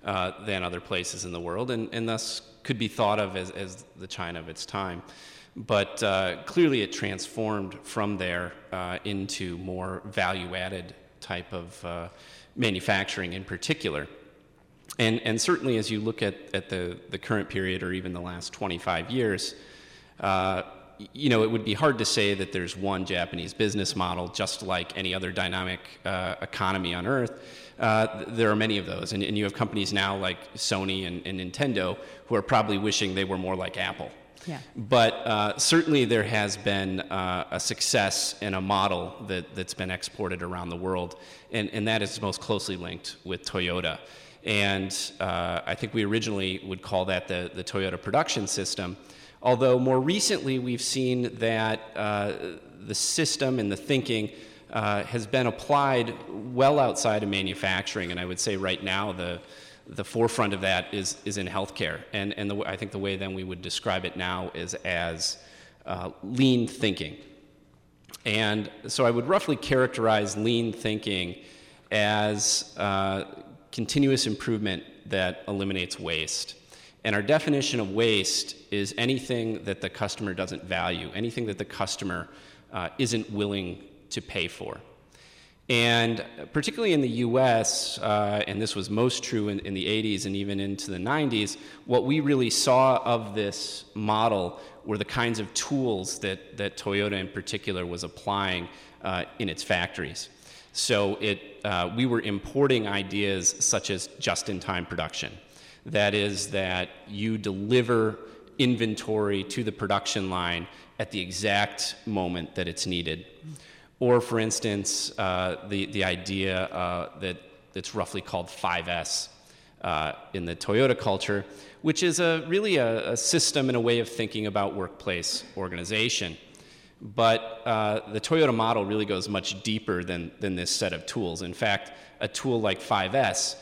than other places in the world, and thus could be thought of as the China of its time. But clearly it transformed from there into more value-added type of manufacturing in particular. And certainly as you look at the current period, or even the last 25 years, you know, it would be hard to say that there's one Japanese business model. Just like any other dynamic economy on Earth, there are many of those. And you have companies now like Sony and Nintendo who are probably wishing they were more like Apple. Yeah. But certainly there has been a success and a model that's been exported around the world, and that is most closely linked with Toyota. And I think we originally would call that the Toyota production system. Although more recently we've seen that the system and the thinking has been applied well outside of manufacturing, and I would say right now the forefront of that is in healthcare. And I think the way then we would describe it now is as lean thinking. And so I would roughly characterize lean thinking as continuous improvement that eliminates waste. And our definition of waste is anything that the customer doesn't value, anything that the customer isn't willing to pay for. And particularly in the US, and this was most true in the 80s and even into the 90s, what we really saw of this model were the kinds of tools that Toyota in particular was applying in its factories. So we were importing ideas such as just-in-time production. That is, that you deliver inventory to the production line at the exact moment that it's needed. Or for instance, the idea that's roughly called 5S in the Toyota culture, which is really a system and a way of thinking about workplace organization. But the Toyota model really goes much deeper than this set of tools. In fact, a tool like 5S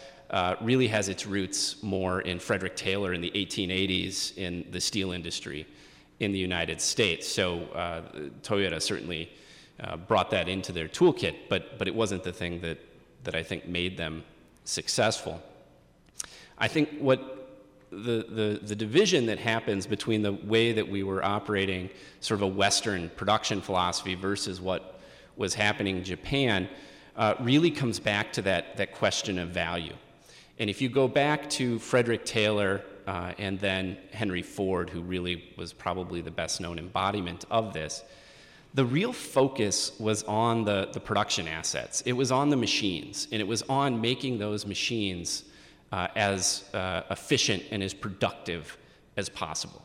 really has its roots more in Frederick Taylor in the 1880s in the steel industry in the United States. So Toyota certainly brought that into their toolkit, but it wasn't the thing that I think made them successful. I think what the division that happens between the way that we were operating sort of a Western production philosophy versus what was happening in Japan really comes back to that question of value. And if you go back to Frederick Taylor and then Henry Ford, who really was probably the best known embodiment of this, the real focus was on the production assets. It was on the machines, and it was on making those machines as efficient and as productive as possible.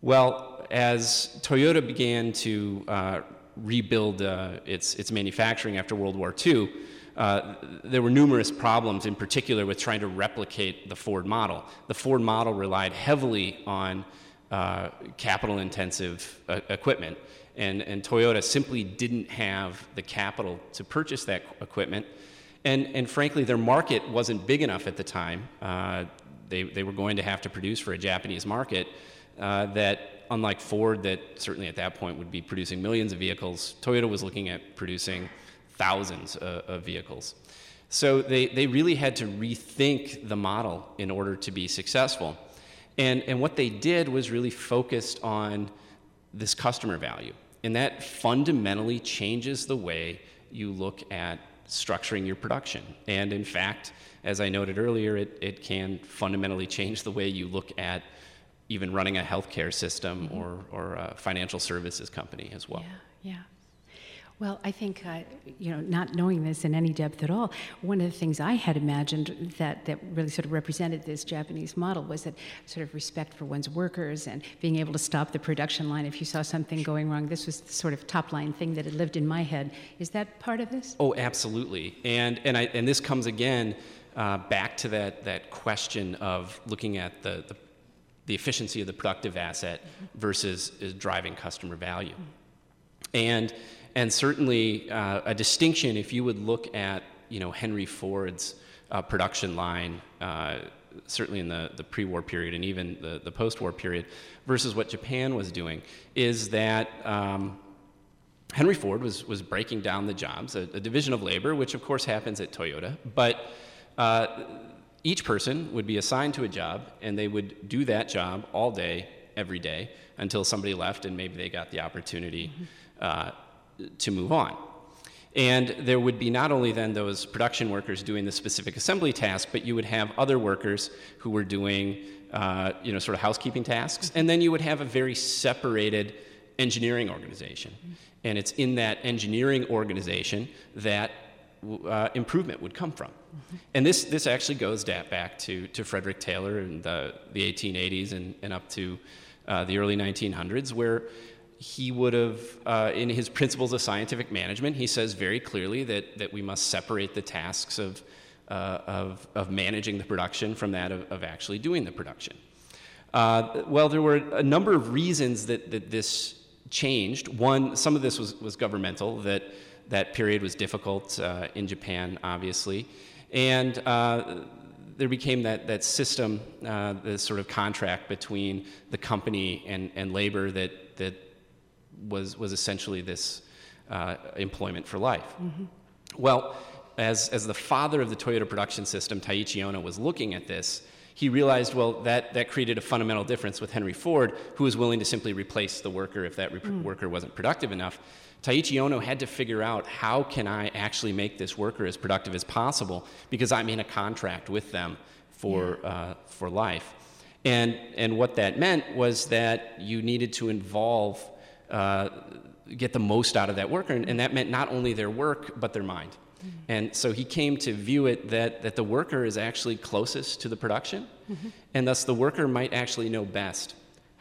Well, as Toyota began to rebuild its manufacturing after World War II, there were numerous problems, in particular with trying to replicate the Ford model. The Ford model relied heavily on capital-intensive equipment, and Toyota simply didn't have the capital to purchase that equipment. And frankly, their market wasn't big enough at the time. They were going to have to produce for a Japanese market that, unlike Ford, that certainly at that point would be producing millions of vehicles, Toyota was looking at producing thousands of vehicles. So they really had to rethink the model in order to be successful. And what they did was really focused on this customer value. And that fundamentally changes the way you look at structuring your production. And in fact, as I noted earlier, it can fundamentally change the way you look at even running a healthcare system or a financial services company as well. Yeah. Well, I think, not knowing this in any depth at all, one of the things I had imagined that really sort of represented this Japanese model was that sort of respect for one's workers and being able to stop the production line if you saw something going wrong. This was the sort of top-line thing that had lived in my head. Is that part of this? Oh, absolutely. And this comes again back to that question of looking at the efficiency of the productive asset versus driving customer value. And certainly a distinction, if you would look at Henry Ford's production line, certainly in the pre-war period and even the post-war period, versus what Japan was doing, is that Henry Ford was breaking down the jobs, a division of labor, which of course happens at Toyota, but each person would be assigned to a job and they would do that job all day, every day, until somebody left and maybe they got the opportunity to move on. And there would be not only then those production workers doing the specific assembly task, but you would have other workers who were doing sort of housekeeping tasks, and then you would have a very separated engineering organization. And it's in that engineering organization that improvement would come from. And this actually goes back to Frederick Taylor in the 1880s and up to the early 1900s, where he would have, in his Principles of Scientific Management, he says very clearly that we must separate the tasks of managing the production from that of actually doing the production. Well, there were a number of reasons that this changed. One, some of this was governmental, that period was difficult in Japan, obviously. And there became that system, this sort of contract between the company and labor that was essentially this employment for life. Well, as the father of the Toyota production system, Taiichi Ohno, was looking at this, he realized, well, that created a fundamental difference with Henry Ford, who was willing to simply replace the worker if that worker wasn't productive enough. Taiichi Ohno had to figure out, how can I actually make this worker as productive as possible, because I'm in a contract with them for life. And what that meant was that you needed to get the most out of that worker, and that meant not only their work but their mind. And so he came to view it that the worker is actually closest to the production, and thus the worker might actually know best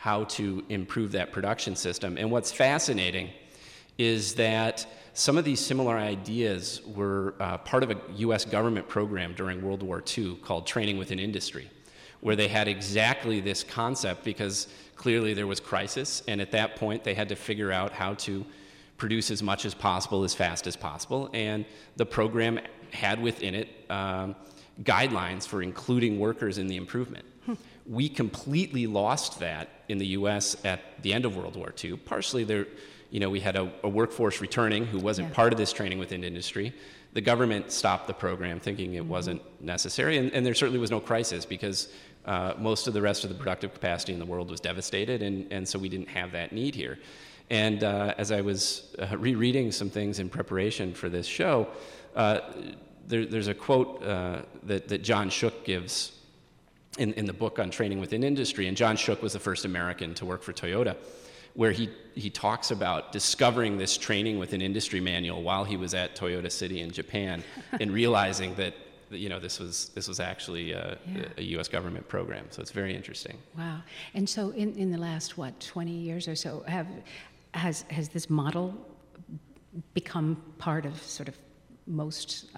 how to improve that production system. And what's fascinating is that some of these similar ideas were part of a US government program during World War II called Training Within Industry, where they had exactly this concept, because clearly there was crisis, and at that point they had to figure out how to produce as much as possible as fast as possible, and the program had within it guidelines for including workers in the improvement. We completely lost that in the US at the end of World War II. Partially there, you know, we had a workforce returning who wasn't part of this Training Within Industry. The government stopped the program thinking it wasn't necessary, and there certainly was no crisis, because most of the rest of the productive capacity in the world was devastated, and so we didn't have that need here. And as I was rereading some things in preparation for this show, there's a quote that John Shook gives in the book on Training Within Industry, and John Shook was the first American to work for Toyota, where he talks about discovering this Training Within Industry manual while he was at Toyota City in Japan and realizing that, you know, this was actually a U.S. government program. So it's very interesting. Wow. And so in the last, 20 years or so, has this model become part of sort of most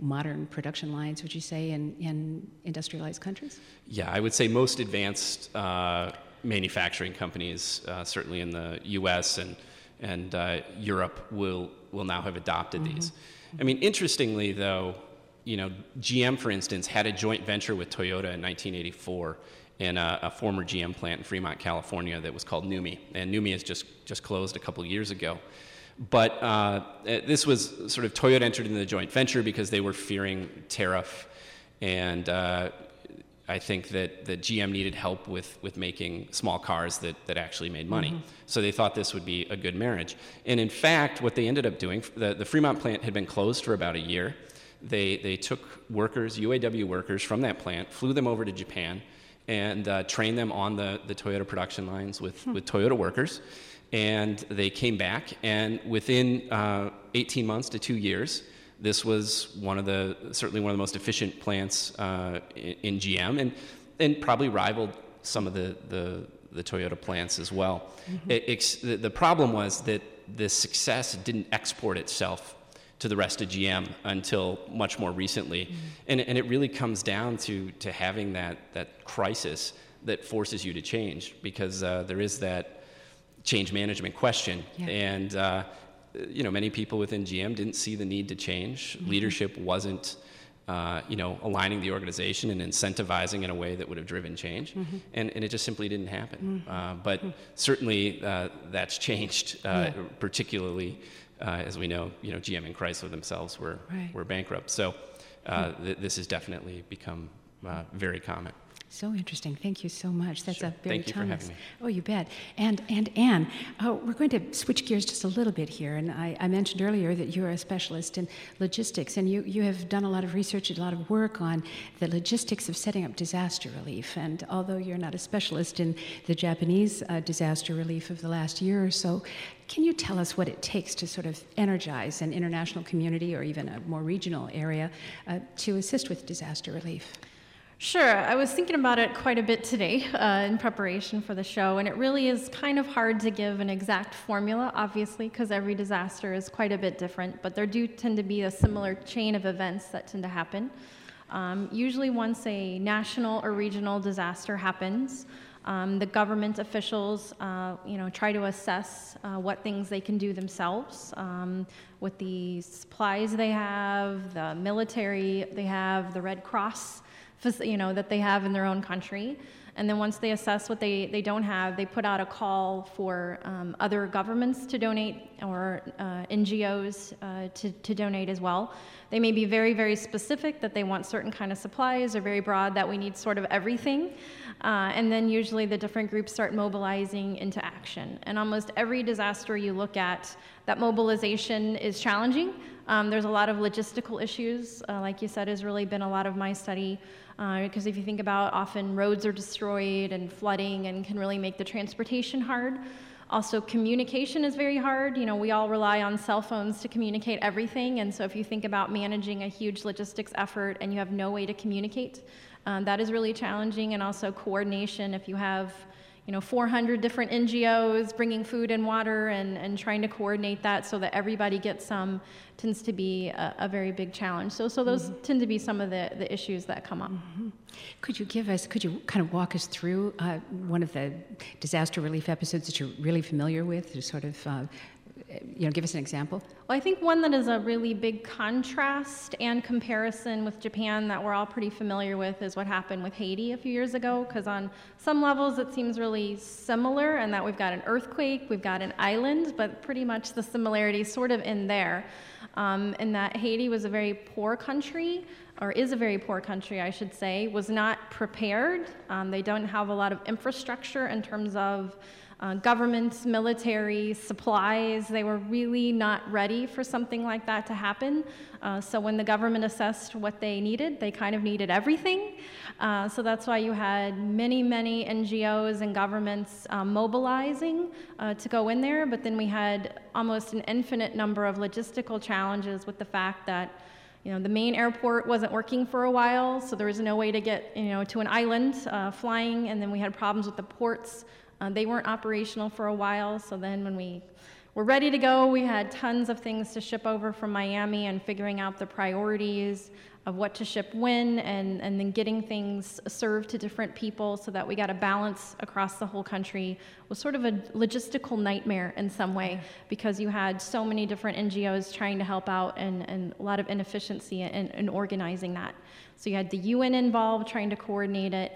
modern production lines, would you say, in industrialized countries? Yeah, I would say most advanced manufacturing companies, certainly in the U.S. and Europe, will now have adopted these. I mean, interestingly, though, you know, GM, for instance, had a joint venture with Toyota in 1984 in a former GM plant in Fremont, California, that was called NUMI, and NUMI has just closed a couple years ago. But this was sort of, Toyota entered into the joint venture because they were fearing tariff, and I think that GM needed help with making small cars that actually made money. So they thought this would be a good marriage. And in fact, what they ended up doing, the Fremont plant had been closed for about a year. They took workers, UAW workers, from that plant, flew them over to Japan, and trained them on the Toyota production lines with Toyota workers. And they came back, and within 18 months to 2 years, this was certainly one of the most efficient plants in GM, and probably rivaled some of the Toyota plants as well. The problem was that the success didn't export itself to the rest of GM until much more recently, and it really comes down to having that crisis that forces you to change, because there is that change management question, and many people within GM didn't see the need to change. Leadership wasn't aligning the organization and incentivizing in a way that would have driven change, and it just simply didn't happen. Certainly that's changed, particularly as we know, GM and Chrysler themselves were bankrupt. So this has definitely become very common. So interesting. Thank you so much. That's Barry Thomas. Thank you for having me. Oh, you bet. And Anne, we're going to switch gears just a little bit here. And I mentioned earlier that you're a specialist in logistics, and you have done a lot of research, a lot of work on the logistics of setting up disaster relief. And although you're not a specialist in the Japanese disaster relief of the last year or so, can you tell us what it takes to sort of energize an international community or even a more regional area to assist with disaster relief? Sure. I was thinking about it quite a bit today in preparation for the show, and it really is kind of hard to give an exact formula, obviously, because every disaster is quite a bit different, but there do tend to be a similar chain of events that tend to happen. Usually once a national or regional disaster happens, the government officials, try to assess what things they can do themselves with the supplies they have, the military they have, the Red Cross, that they have in their own country. And then once they assess what they don't have, they put out a call for other governments to donate, or NGOs to donate as well. They may be very, very specific that they want certain kind of supplies, or very broad that we need sort of everything. And then usually the different groups start mobilizing into action. And almost every disaster you look at, that mobilization is challenging. There's a lot of logistical issues. Like you said, has really been a lot of my study. Because if you think about, often roads are destroyed and flooding, and can really make the transportation hard. Also, communication is very hard. We all rely on cell phones to communicate everything, and so if you think about managing a huge logistics effort and you have no way to communicate, that is really challenging. And also coordination, if you have you know, 400 different NGOs bringing food and water and trying to coordinate that so that everybody gets some tends to be a very big challenge. So those tend to be some of the issues that come up. Could you kind of walk us through one of the disaster relief episodes that you're really familiar with, to sort of you know, give us an example? Well, I think one that is a really big contrast and comparison with Japan that we're all pretty familiar with is what happened with Haiti a few years ago, because on some levels it seems really similar in that we've got an earthquake, we've got an island, but pretty much the similarities sort of in there, in that Haiti was a very poor country, or is a very poor country, I should say, was not prepared. They don't have a lot of infrastructure in terms of governments, military, supplies. They were really not ready for something like that to happen. So when the government assessed what they needed, they kind of needed everything. So that's why you had many, many NGOs and governments mobilizing to go in there. But then we had almost an infinite number of logistical challenges with the fact that, you know, the main airport wasn't working for a while, so there was no way to get, you know, to an island flying, and then we had problems with the ports. They weren't operational for a while, so then when we were ready to go, we had tons of things to ship over from Miami and figuring out the priorities of what to ship when, and then getting things served to different people so that we got a balance across the whole country was sort of a logistical nightmare in some way, because you had so many different NGOs trying to help out and a lot of inefficiency in organizing that. So you had the UN involved trying to coordinate it,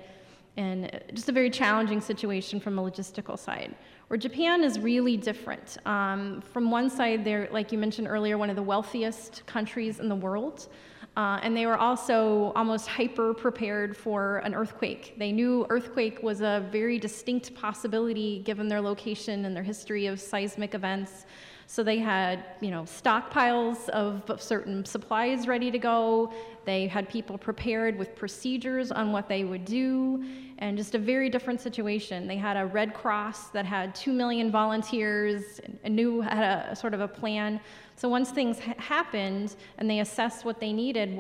and just a very challenging situation from a logistical side. Where Japan is really different. From one side, they're, like you mentioned earlier, one of the wealthiest countries in the world. And they were also almost hyper-prepared for an earthquake. They knew earthquake was a very distinct possibility given their location and their history of seismic events. So they had, you know, stockpiles of certain supplies ready to go. They had people prepared with procedures on what they would do, and just a very different situation. They had a Red Cross that had 2 million volunteers and knew had a sort of a plan. So once things happened and they assessed what they needed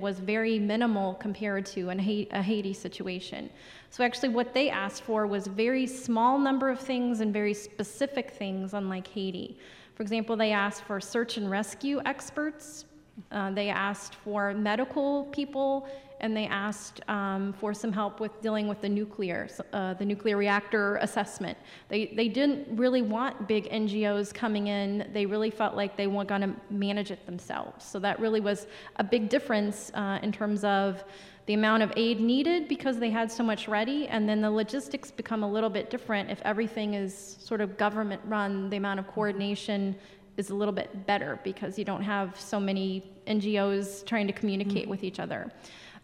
was very minimal compared to a Haiti situation. So actually what they asked for was very small number of things and very specific things, unlike Haiti. For example, they asked for search and rescue experts, they asked for medical people, and they asked for some help with dealing with the nuclear reactor assessment. They didn't really want big NGOs coming in. They really felt like they weren't going to manage it themselves. So that really was a big difference in terms of the amount of aid needed, because they had so much ready, and then the logistics become a little bit different. If everything is sort of government run, the amount of coordination is a little bit better because you don't have so many NGOs trying to communicate with each other.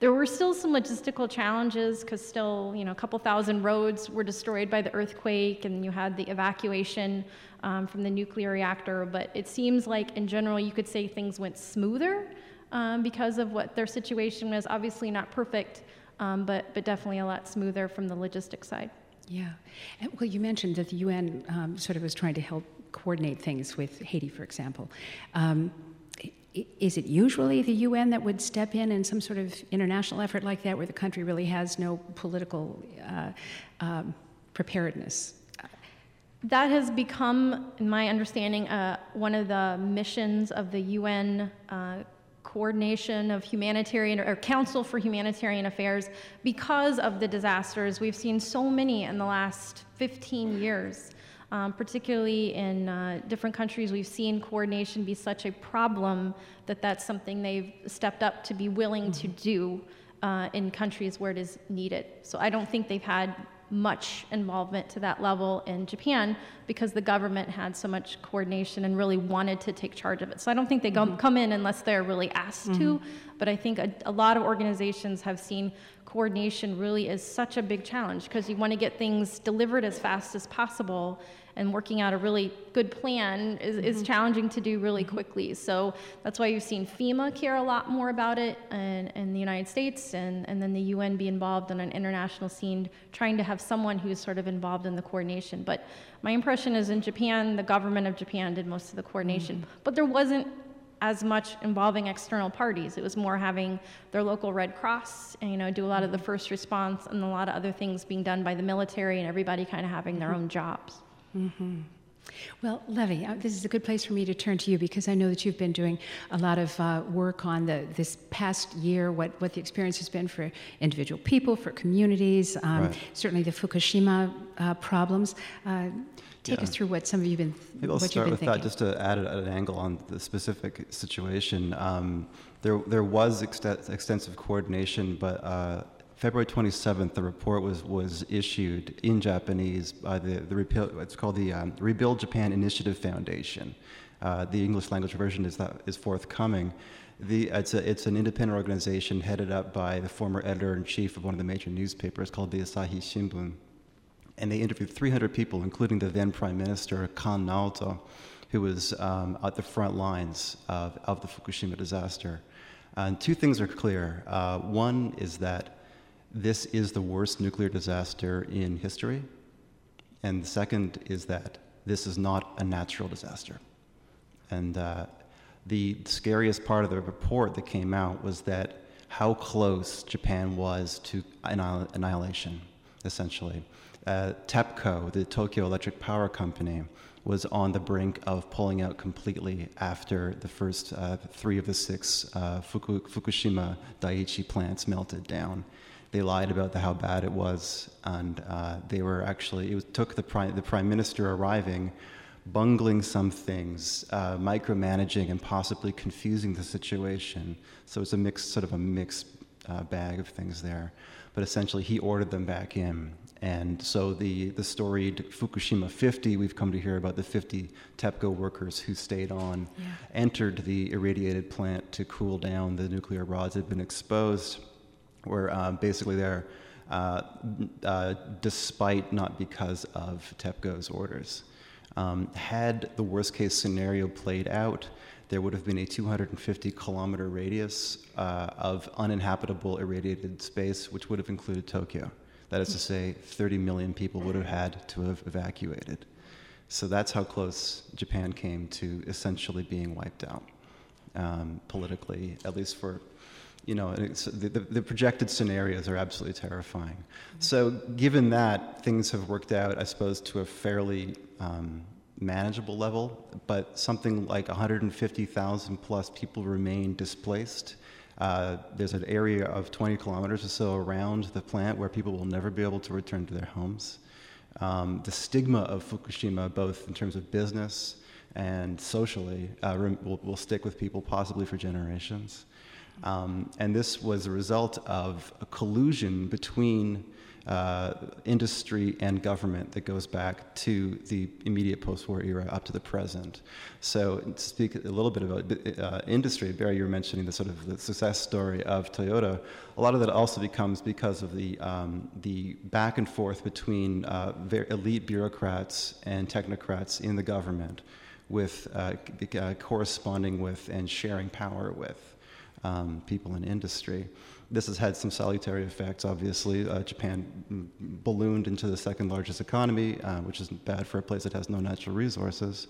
There were still some logistical challenges because still, you know, a couple thousand roads were destroyed by the earthquake, and you had the evacuation from the nuclear reactor. But it seems like in general you could say things went smoother because of what their situation was. Obviously not perfect, but definitely a lot smoother from the logistics side. Yeah. And, well, you mentioned that the UN sort of was trying to help coordinate things with Haiti, for example. Is it usually the UN that would step in some sort of international effort like that, where the country really has no political preparedness? That has become, in my understanding, one of the missions of the UN coordination of humanitarian, or Council for Humanitarian Affairs, because of the disasters. We've seen so many in the last 15 years. Particularly in different countries, we've seen coordination be such a problem that that's something they've stepped up to be willing to do in countries where it is needed. So I don't think they've had much involvement to that level in Japan because the government had so much coordination and really wanted to take charge of it. So I don't think they come in unless they're really asked to, but I think a lot of organizations have seen coordination really is such a big challenge because you want to get things delivered as fast as possible, and working out a really good plan is challenging to do really quickly. So that's why you've seen FEMA care a lot more about it and the United States, and then the UN be involved on an international scene, trying to have someone who's sort of involved in the coordination. But my impression is in Japan, the government of Japan did most of the coordination, but there wasn't as much involving external parties. It was more having their local Red Cross and, you know, do a lot of the first response and a lot of other things being done by the military and everybody kind of having their own jobs. Mm-hmm. Well, Levi, this is a good place for me to turn to you because I know that you've been doing a lot of work on this past year, what the experience has been for individual people, for communities, right. Certainly the Fukushima problems. Take us through what some of you have been thinking. Maybe I'll start with that just to add an angle on the specific situation. There was extensive coordination, but February 27th, the report was issued in Japanese by it's called the Rebuild Japan Initiative Foundation. The English language version is forthcoming. It's an independent organization headed up by the former editor-in-chief of one of the major newspapers called the Asahi Shimbun. And they interviewed 300 people, including the then Prime Minister, Kan Naoto, who was at the front lines of the Fukushima disaster. And two things are clear. One is that this is the worst nuclear disaster in history. And the second is that this is not a natural disaster. And the scariest part of the report that came out was that how close Japan was to annihilation, essentially. TEPCO, the Tokyo Electric Power Company, was on the brink of pulling out completely after the first 3 of the 6 Fukushima Daiichi plants melted down. They lied about how bad it was, and they were actually, took the Prime Minister arriving, bungling some things, micromanaging and possibly confusing the situation. So it's a mixed bag of things there. But essentially he ordered them back in. And so the storied Fukushima 50, we've come to hear about the 50 TEPCO workers who stayed on, entered the irradiated plant to cool down. The nuclear rods had been exposed. Were basically there despite, not because of TEPCO's orders. Had the worst case scenario played out, there would have been a 250 kilometer radius of uninhabitable irradiated space, which would have included Tokyo. That is to say, 30 million people would have had to have evacuated. So that's how close Japan came to essentially being wiped out politically, at least for the projected scenarios are absolutely terrifying. Mm-hmm. So given that, things have worked out, I suppose, to a fairly manageable level, but something like 150,000 plus people remain displaced. There's an area of 20 kilometers or so around the plant where people will never be able to return to their homes. The stigma of Fukushima, both in terms of business and socially, will stick with people possibly for generations. And this was a result of a collusion between industry and government that goes back to the immediate post-war era up to the present. So to speak a little bit about industry, Barry, you were mentioning the sort of the success story of Toyota. A lot of that also becomes because of the back and forth between very elite bureaucrats and technocrats in the government with corresponding with and sharing power with. People in industry. This has had some salutary effects, obviously. Japan ballooned into the second largest economy, which isn't bad for a place that has no natural resources.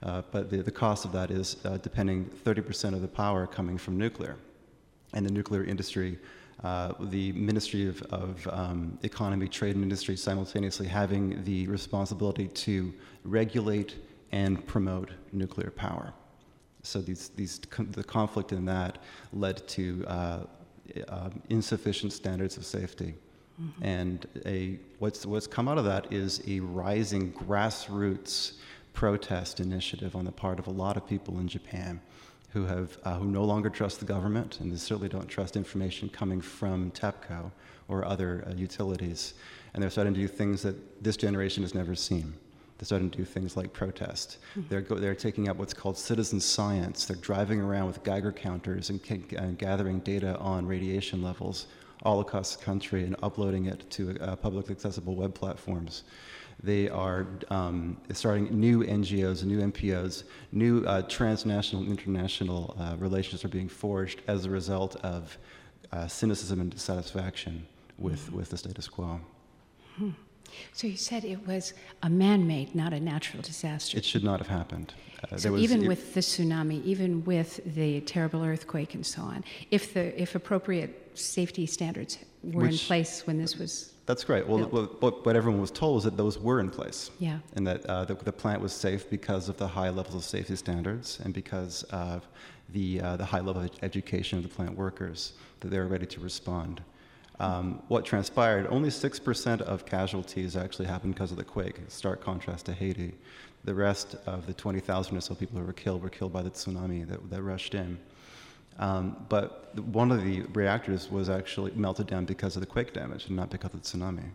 But the cost of that is depending 30% of the power coming from nuclear. And the nuclear industry, the Ministry of Economy, Trade and Industry simultaneously having the responsibility to regulate and promote nuclear power. So the conflict in that led to insufficient standards of safety, mm-hmm. and what's come out of that is a rising grassroots protest initiative on the part of a lot of people in Japan, who have who no longer trust the government, and they certainly don't trust information coming from TEPCO or other utilities, and they're starting to do things that this generation has never seen. They're starting to do things like protest. Mm-hmm. They're taking up what's called citizen science. They're driving around with Geiger counters and gathering data on radiation levels all across the country and uploading it to publicly accessible web platforms. They are starting new NGOs, new MPOs, new transnational and international relations are being forged as a result of cynicism and dissatisfaction with the status quo. Mm-hmm. So you said it was a man-made, not a natural disaster. It should not have happened. With the tsunami, even with the terrible earthquake and so on, if appropriate safety standards were in place when this was... That's great. Well, what everyone was told was that those were in place. Yeah. And that the plant was safe because of the high levels of safety standards and because of the high level of education of the plant workers, that they were ready to respond. What transpired, only 6% of casualties actually happened because of the quake, stark contrast to Haiti. The rest of the 20,000 or so people who were killed by the tsunami that rushed in. But one of the reactors was actually melted down because of the quake damage and not because of the tsunami.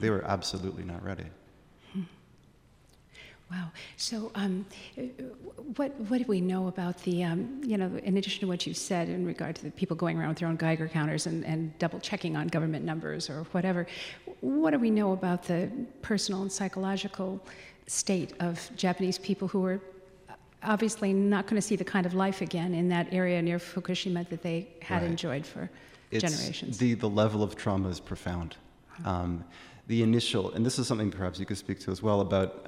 They were absolutely not ready. Wow. So what do we know about the, you know, in addition to what you said in regard to the people going around with their own Geiger counters and double-checking on government numbers or whatever, what do we know about the personal and psychological state of Japanese people who are obviously not going to see the kind of life again in that area near Fukushima that they had enjoyed for generations? The level of trauma is profound. The initial, and this is something perhaps you could speak to as well, about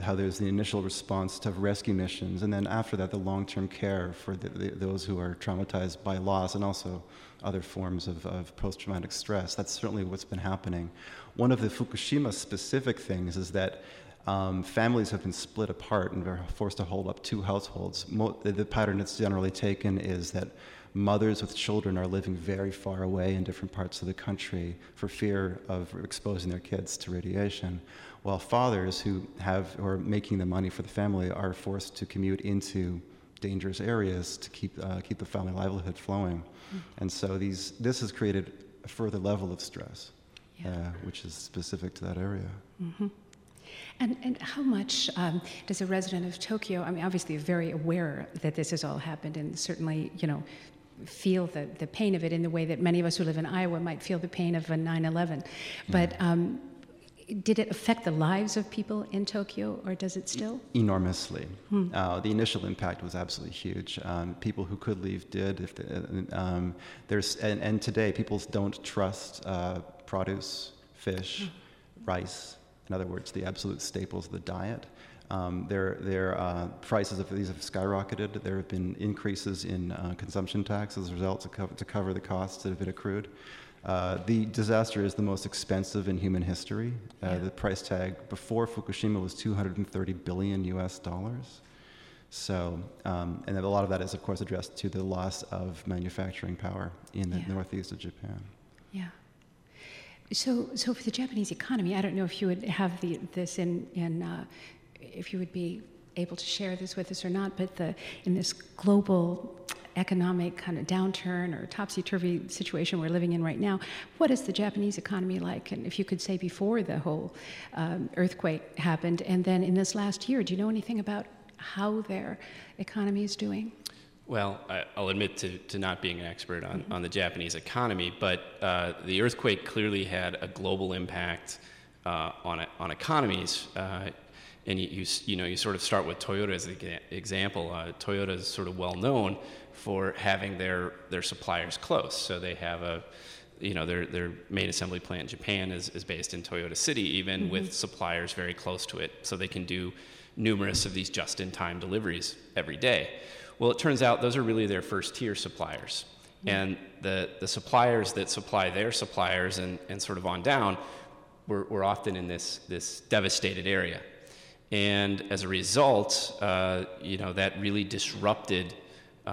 how there's the initial response to rescue missions, and then after that, the long-term care for those who are traumatized by loss and also other forms of post-traumatic stress. That's certainly what's been happening. One of the Fukushima-specific things is that families have been split apart and they're forced to hold up two households. The pattern that's generally taken is that mothers with children are living very far away in different parts of the country for fear of exposing their kids to radiation, while fathers who are making the money for the family are forced to commute into dangerous areas to keep the family livelihood flowing. And so this has created a further level of stress, which is specific to that area. And how much does a resident of Tokyo, I mean, obviously very aware that this has all happened and certainly, you know, feel the pain of it in the way that many of us who live in Iowa might feel the pain of a 9/11. But did it affect the lives of people in Tokyo, or does it still? Enormously. The initial impact was absolutely huge. People who could leave did. And today, people don't trust produce, fish, rice. In other words, the absolute staples of the diet. Their prices of these have skyrocketed. There have been increases in consumption tax as a result to cover the costs that have been accrued. The disaster is the most expensive in human history. The price tag before Fukushima was $230 billion. So, and a lot of that is, of course, addressed to the loss of manufacturing power in the northeast of Japan. Yeah. So for the Japanese economy, I don't know if you would have this if you would be able to share this with us or not, but in this global economic kind of downturn or topsy-turvy situation we're living in right now, what is the Japanese economy like? And if you could say before the whole earthquake happened, and then in this last year, do you know anything about how their economy is doing? Well, I'll admit to not being an expert on the Japanese economy, but the earthquake clearly had a global impact on economies. And you sort of start with Toyota as an example. Toyota is sort of well known for having their suppliers close. So they have their main assembly plant in Japan is based in Toyota City, even with suppliers very close to it. So they can do numerous of these just-in-time deliveries every day. Well, it turns out those are really their first-tier suppliers. And the suppliers that supply their suppliers and sort of on down were often in this devastated area. And as a result, that really disrupted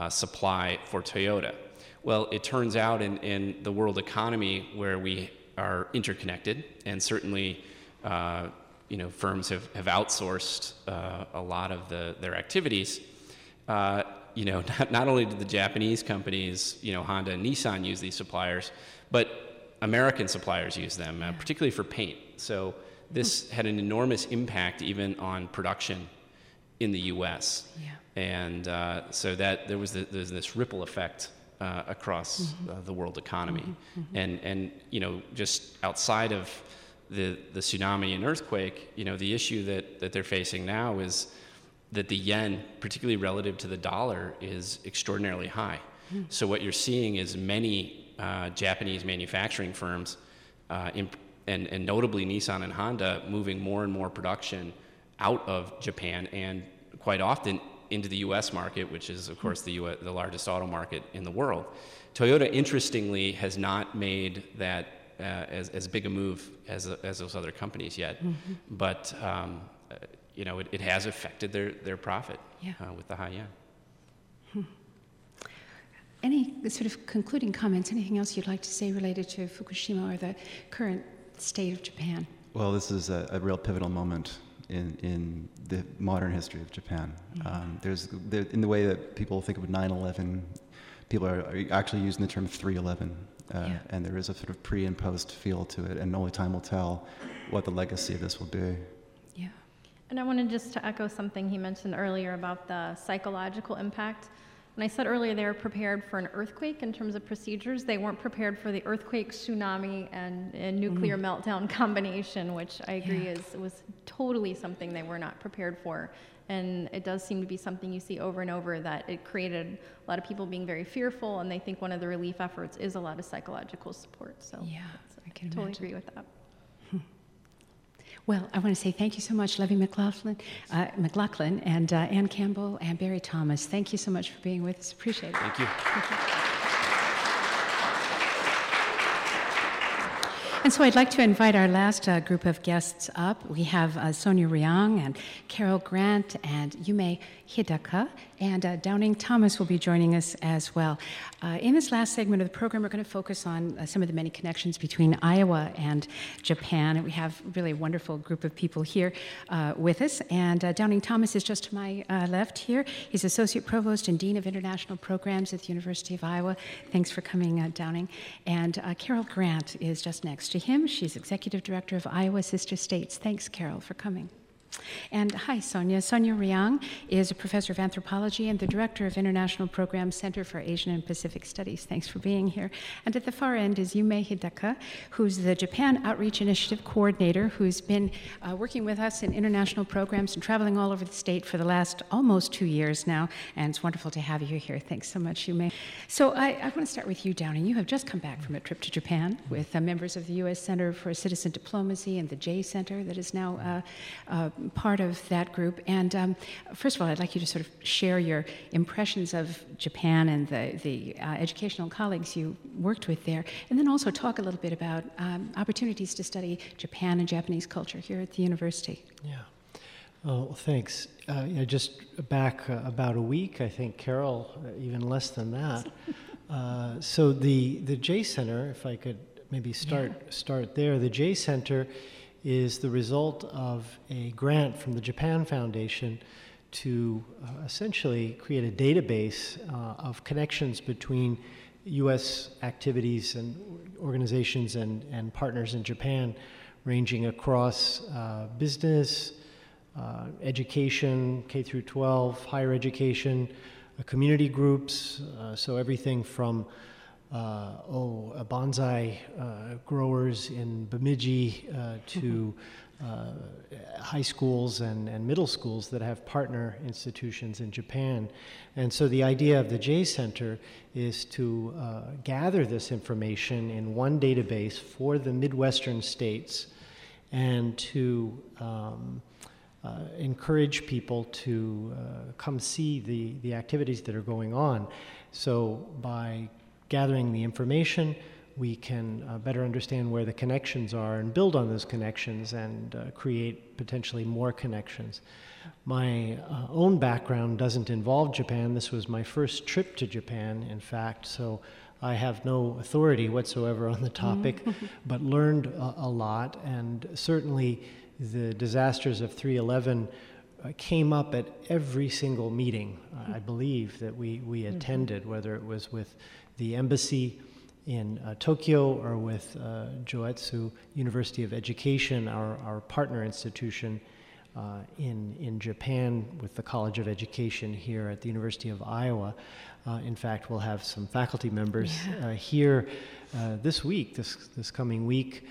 supply for Toyota. Well, it turns out in the world economy where we are interconnected, and certainly firms have outsourced a lot of their activities. Not only did the Japanese companies, Honda and Nissan use these suppliers, but American suppliers use them, particularly for paint. So this had an enormous impact even on production in the U.S. And so that there's this ripple effect across the world economy. And just outside of the tsunami and earthquake, the issue that they're facing now is that the yen, particularly relative to the dollar, is extraordinarily high. So what you're seeing is many Japanese manufacturing firms, and notably Nissan and Honda moving more and more production out of Japan and quite often into the U.S. market, which is, of course, the largest auto market in the world. Toyota, interestingly, has not made that as big a move as those other companies yet. Mm-hmm. But, you know, it has affected their profit with the high yen. Hmm. Any sort of concluding comments, anything else you'd like to say related to Fukushima or the current state of Japan? Well, this is a real pivotal moment in the modern history of Japan. Mm-hmm. In the way that people think of 9/11, people are actually using the term 3/11, and there is a sort of pre and post feel to it, and only time will tell what the legacy of this will be. Yeah. And I wanted just to echo something he mentioned earlier about the psychological impact. When I said earlier they were prepared for an earthquake in terms of procedures, they weren't prepared for the earthquake, tsunami, and nuclear meltdown combination, which I agree was totally something they were not prepared for. And it does seem to be something you see over and over, that it created a lot of people being very fearful, and they think one of the relief efforts is a lot of psychological support. So I can totally agree with that. Well, I want to say thank you so much, Levi McLaughlin and Ann Campbell and Barry Thomas. Thank you so much for being with us. Appreciate it. Thank you. And so I'd like to invite our last group of guests up. We have Sonia Ryang and Carol Grant and Yume Hidaka, and Downing Thomas will be joining us as well. In this last segment of the program, we're going to focus on some of the many connections between Iowa and Japan, and we have really a wonderful group of people here with us. And Downing Thomas is just to my left here. He's Associate Provost and Dean of International Programs at the University of Iowa. Thanks for coming, Downing. And Carol Grant is just next to him. She's Executive Director of Iowa Sister States. Thanks, Carol, for coming. And hi, Sonia. Sonia Ryang is a professor of anthropology and the director of International Programs Center for Asian and Pacific Studies. Thanks for being here. And at the far end is Yume Hidaka, who's the Japan Outreach Initiative coordinator, who's been working with us in international programs and traveling all over the state for the last almost 2 years now. And it's wonderful to have you here. Thanks so much, Yume. So I want to start with you, Downing. You have just come back from a trip to Japan with members of the U.S. Center for Citizen Diplomacy and the J Center that is now part of that group. And first of all, I'd like you to sort of share your impressions of Japan and the educational colleagues you worked with there, and then also talk a little bit about opportunities to study Japan and Japanese culture here at the university. Yeah. Well, thanks. Just back about a week, I think, Carol, even less than that. So the J Center, if I could maybe start there, the J Center is the result of a grant from the Japan Foundation to essentially create a database of connections between U.S. activities and organizations and partners in Japan, ranging across business, education, K through 12, higher education, community groups, so everything from bonsai growers in Bemidji to high schools and middle schools that have partner institutions in Japan. And so the idea of the J Center is to gather this information in one database for the Midwestern states and to encourage people to come see the activities that are going on. So by gathering the information, we can better understand where the connections are and build on those connections and create potentially more connections. My own background doesn't involve Japan. This was my first trip to Japan, in fact, so I have no authority whatsoever on the topic, but learned a lot. And certainly the disasters of 3/11 came up at every single meeting, I believe, that we attended, whether it was with the embassy in Tokyo or with Joetsu University of Education, our partner institution in Japan with the College of Education here at the University of Iowa. In fact, we'll have some faculty members here this week, this coming week,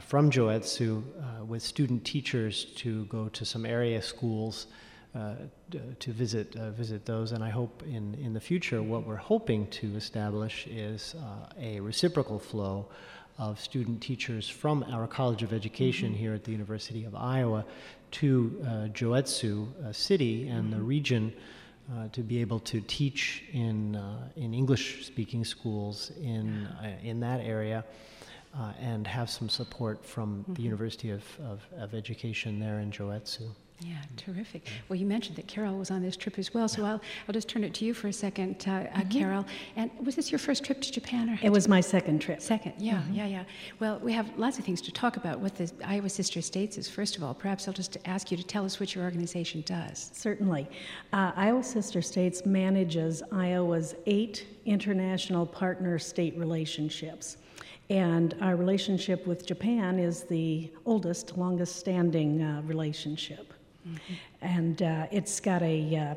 from Joetsu with student teachers to go to some area schools to visit those. And I hope in the future, what we're hoping to establish is a reciprocal flow of student teachers from our College of Education here at the University of Iowa to Joetsu City and the region to be able to teach in English-speaking schools in that area and have some support from the University of Education there in Joetsu. Yeah, terrific. Well, you mentioned that Carol was on this trip as well, so I'll just turn it to you for a second, Carol. And was this your first trip to Japan? Or it was my second trip. Second, yeah, Well, we have lots of things to talk about. What the Iowa Sister States is, first of all, perhaps I'll just ask you to tell us what your organization does. Certainly. Iowa Sister States manages Iowa's 8 international partner state relationships. And our relationship with Japan is the oldest, longest-standing relationship. And it's got a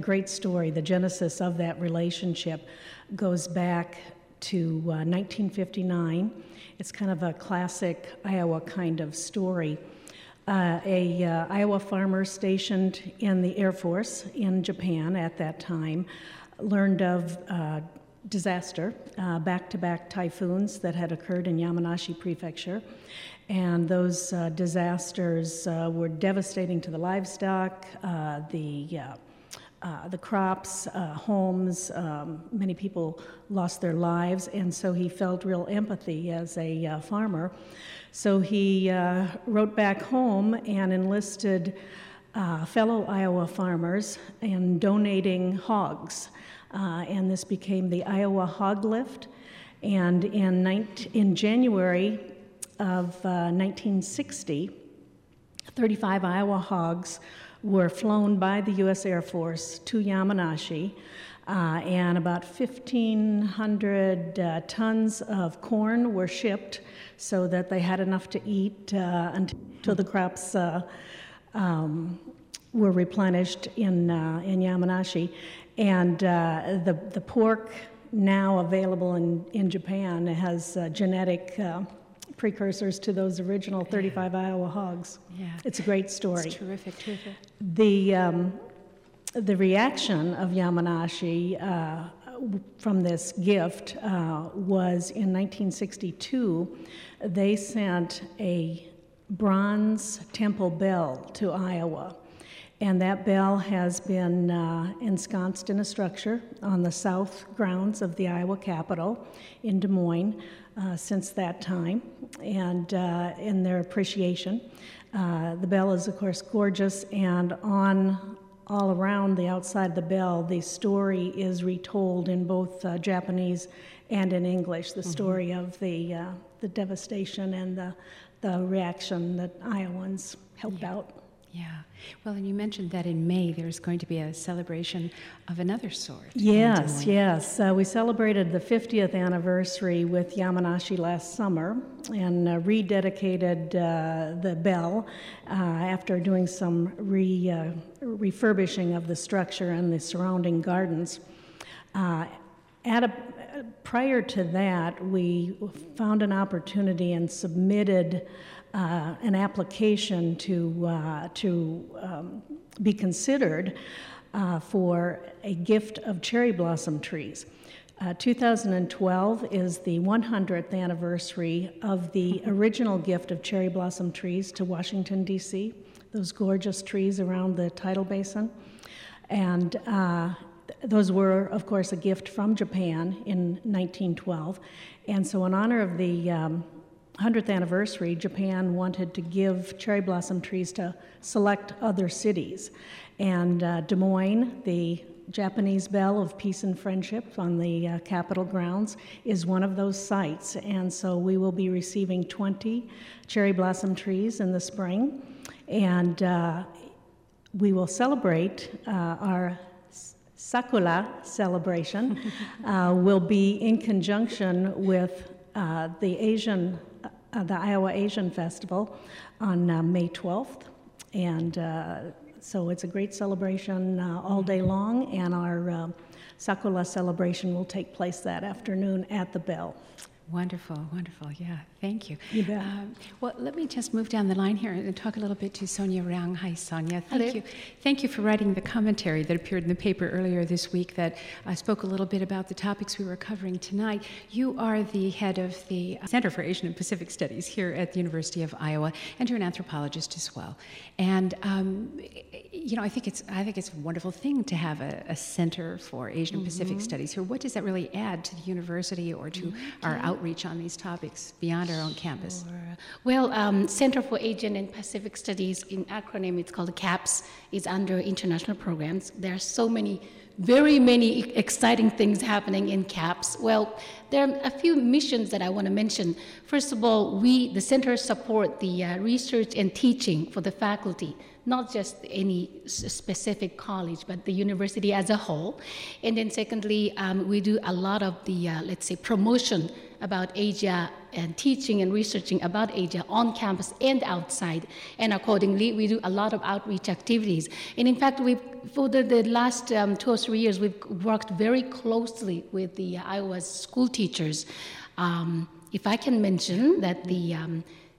great story. The genesis of that relationship goes back to 1959. It's kind of a classic Iowa kind of story. A Iowa farmer stationed in the Air Force in Japan at that time learned of disaster, back-to-back typhoons that had occurred in Yamanashi Prefecture. And those disasters were devastating to the livestock, the crops, homes. Many people lost their lives, and so he felt real empathy as a farmer. So he wrote back home and enlisted fellow Iowa farmers in donating hogs. And this became the Iowa Hog Lift. And in January of 1960, 35 Iowa hogs were flown by the U.S. Air Force to Yamanashi, and about 1,500 tons of corn were shipped so that they had enough to eat until the crops were replenished in Yamanashi. And the pork now available in Japan has genetic precursors to those original 35 Iowa hogs. Yeah. It's a great story. It's terrific, terrific. The reaction of Yamanashi from this gift was in 1962, they sent a bronze temple bell to Iowa. And that bell has been ensconced in a structure on the south grounds of the Iowa Capitol in Des Moines since that time, and in their appreciation. The bell is, of course, gorgeous, and on all around the outside of the bell, the story is retold in both Japanese and in English, the story of the devastation and the reaction that Iowans helped out. Yeah. Well, and you mentioned that in May there's going to be a celebration of another sort. Yes, yes. We celebrated the 50th anniversary with Yamanashi last summer and rededicated the bell after doing some refurbishing of the structure and the surrounding gardens. Prior to that, we found an opportunity and submitted an application to be considered for a gift of cherry blossom trees. 2012 is the 100th anniversary of the original gift of cherry blossom trees to Washington, D.C., those gorgeous trees around the tidal basin. And those were, of course, a gift from Japan in 1912. And so in honor of the 100th anniversary, Japan wanted to give cherry blossom trees to select other cities. And Des Moines, the Japanese Bell of Peace and Friendship on the Capitol grounds, is one of those sites. And so we will be receiving 20 cherry blossom trees in the spring. And we will celebrate our Sakura celebration, will be in conjunction with the Iowa Asian Festival on May 12th, and so it's a great celebration all day long, and our Sakura celebration will take place that afternoon at the Bell. Wonderful, wonderful. Yeah, thank you. You bet. Well, let me just move down the line here and talk a little bit to Sonia Ryang. Hi, Sonia. Thank you. Thank you for writing the commentary that appeared in the paper earlier this week that spoke a little bit about the topics we were covering tonight. You are the head of the Center for Asian and Pacific Studies here at the University of Iowa, and you're an anthropologist as well. And you know, I think it's a wonderful thing to have a Center for Asian and Pacific Studies here. What does that really add to the university or to our outreach? Reach on these topics beyond our own campus? Sure. Well, Center for Asian and Pacific Studies, in acronym it's called CAPS, is under international programs. There are so many, very many exciting things happening in CAPS. Well, there are a few missions that I want to mention. First of all, the center support the research and teaching for the faculty, not just any specific college, but the university as a whole. And then secondly, we do a lot of the, let's say, promotion about Asia and teaching and researching about Asia on campus and outside. And accordingly, we do a lot of outreach activities. And in fact, for the last 2 or 3 years, we've worked very closely with the Iowa school teachers. If I can mention that the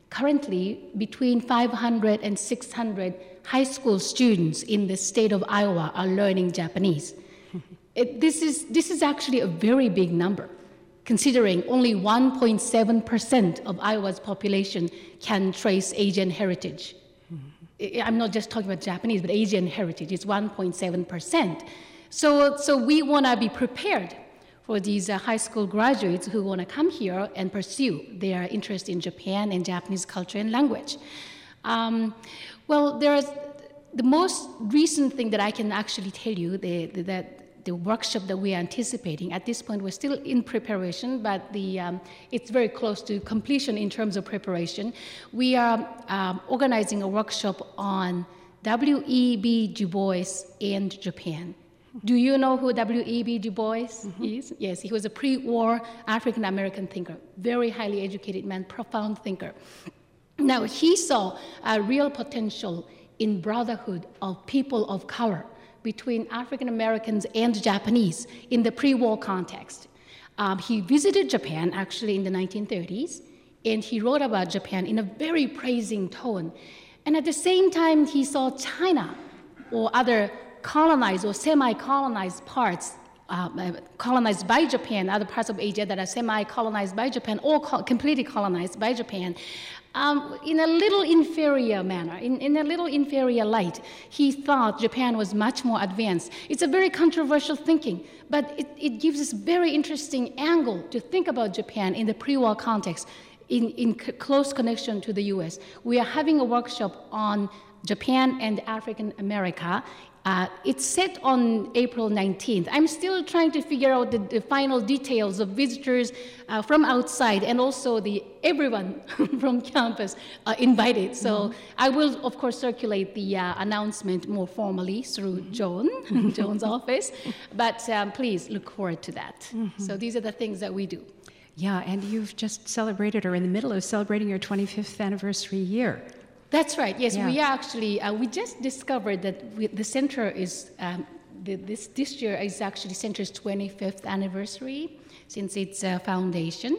currently, between 500 and 600 high school students in the state of Iowa are learning Japanese. This is actually a very big number, considering only 1.7% of Iowa's population can trace Asian heritage. I'm not just talking about Japanese, but Asian heritage is 1.7%. So we want to be prepared for these high school graduates who want to come here and pursue their interest in Japan and Japanese culture and language. Well, the most recent thing that I can actually tell you, the workshop that we are anticipating. At this point, we're still in preparation, but it's very close to completion in terms of preparation. We are organizing a workshop on W.E.B. Du Bois and Japan. Do you know who W.E.B. Du Bois is? Yes, he was a pre-war African-American thinker, very highly educated man, profound thinker. Now, he saw a real potential in brotherhood of people of color between African-Americans and Japanese in the pre-war context. He visited Japan, actually, in the 1930s, and he wrote about Japan in a very praising tone. And at the same time, he saw China or other colonized or semi-colonized parts, colonized by Japan, other parts of Asia that are semi-colonized by Japan or completely colonized by Japan, in a little inferior manner, in a little inferior light. He thought Japan was much more advanced. It's a very controversial thinking, but it gives us very interesting angle to think about Japan in the pre-war context, in close connection to the US. We are having a workshop on Japan and African America. It's set on April 19th. I'm still trying to figure out the final details of visitors from outside and also everyone from campus invited. So I will, of course, circulate the announcement more formally through Joan's office. But please look forward to that. So these are the things that we do. Yeah, and you've just celebrated, or in the middle of celebrating, your 25th anniversary year. That's right. Yes, yeah. We are actually, we just discovered that the center is, this year is actually center's 25th anniversary since its foundation.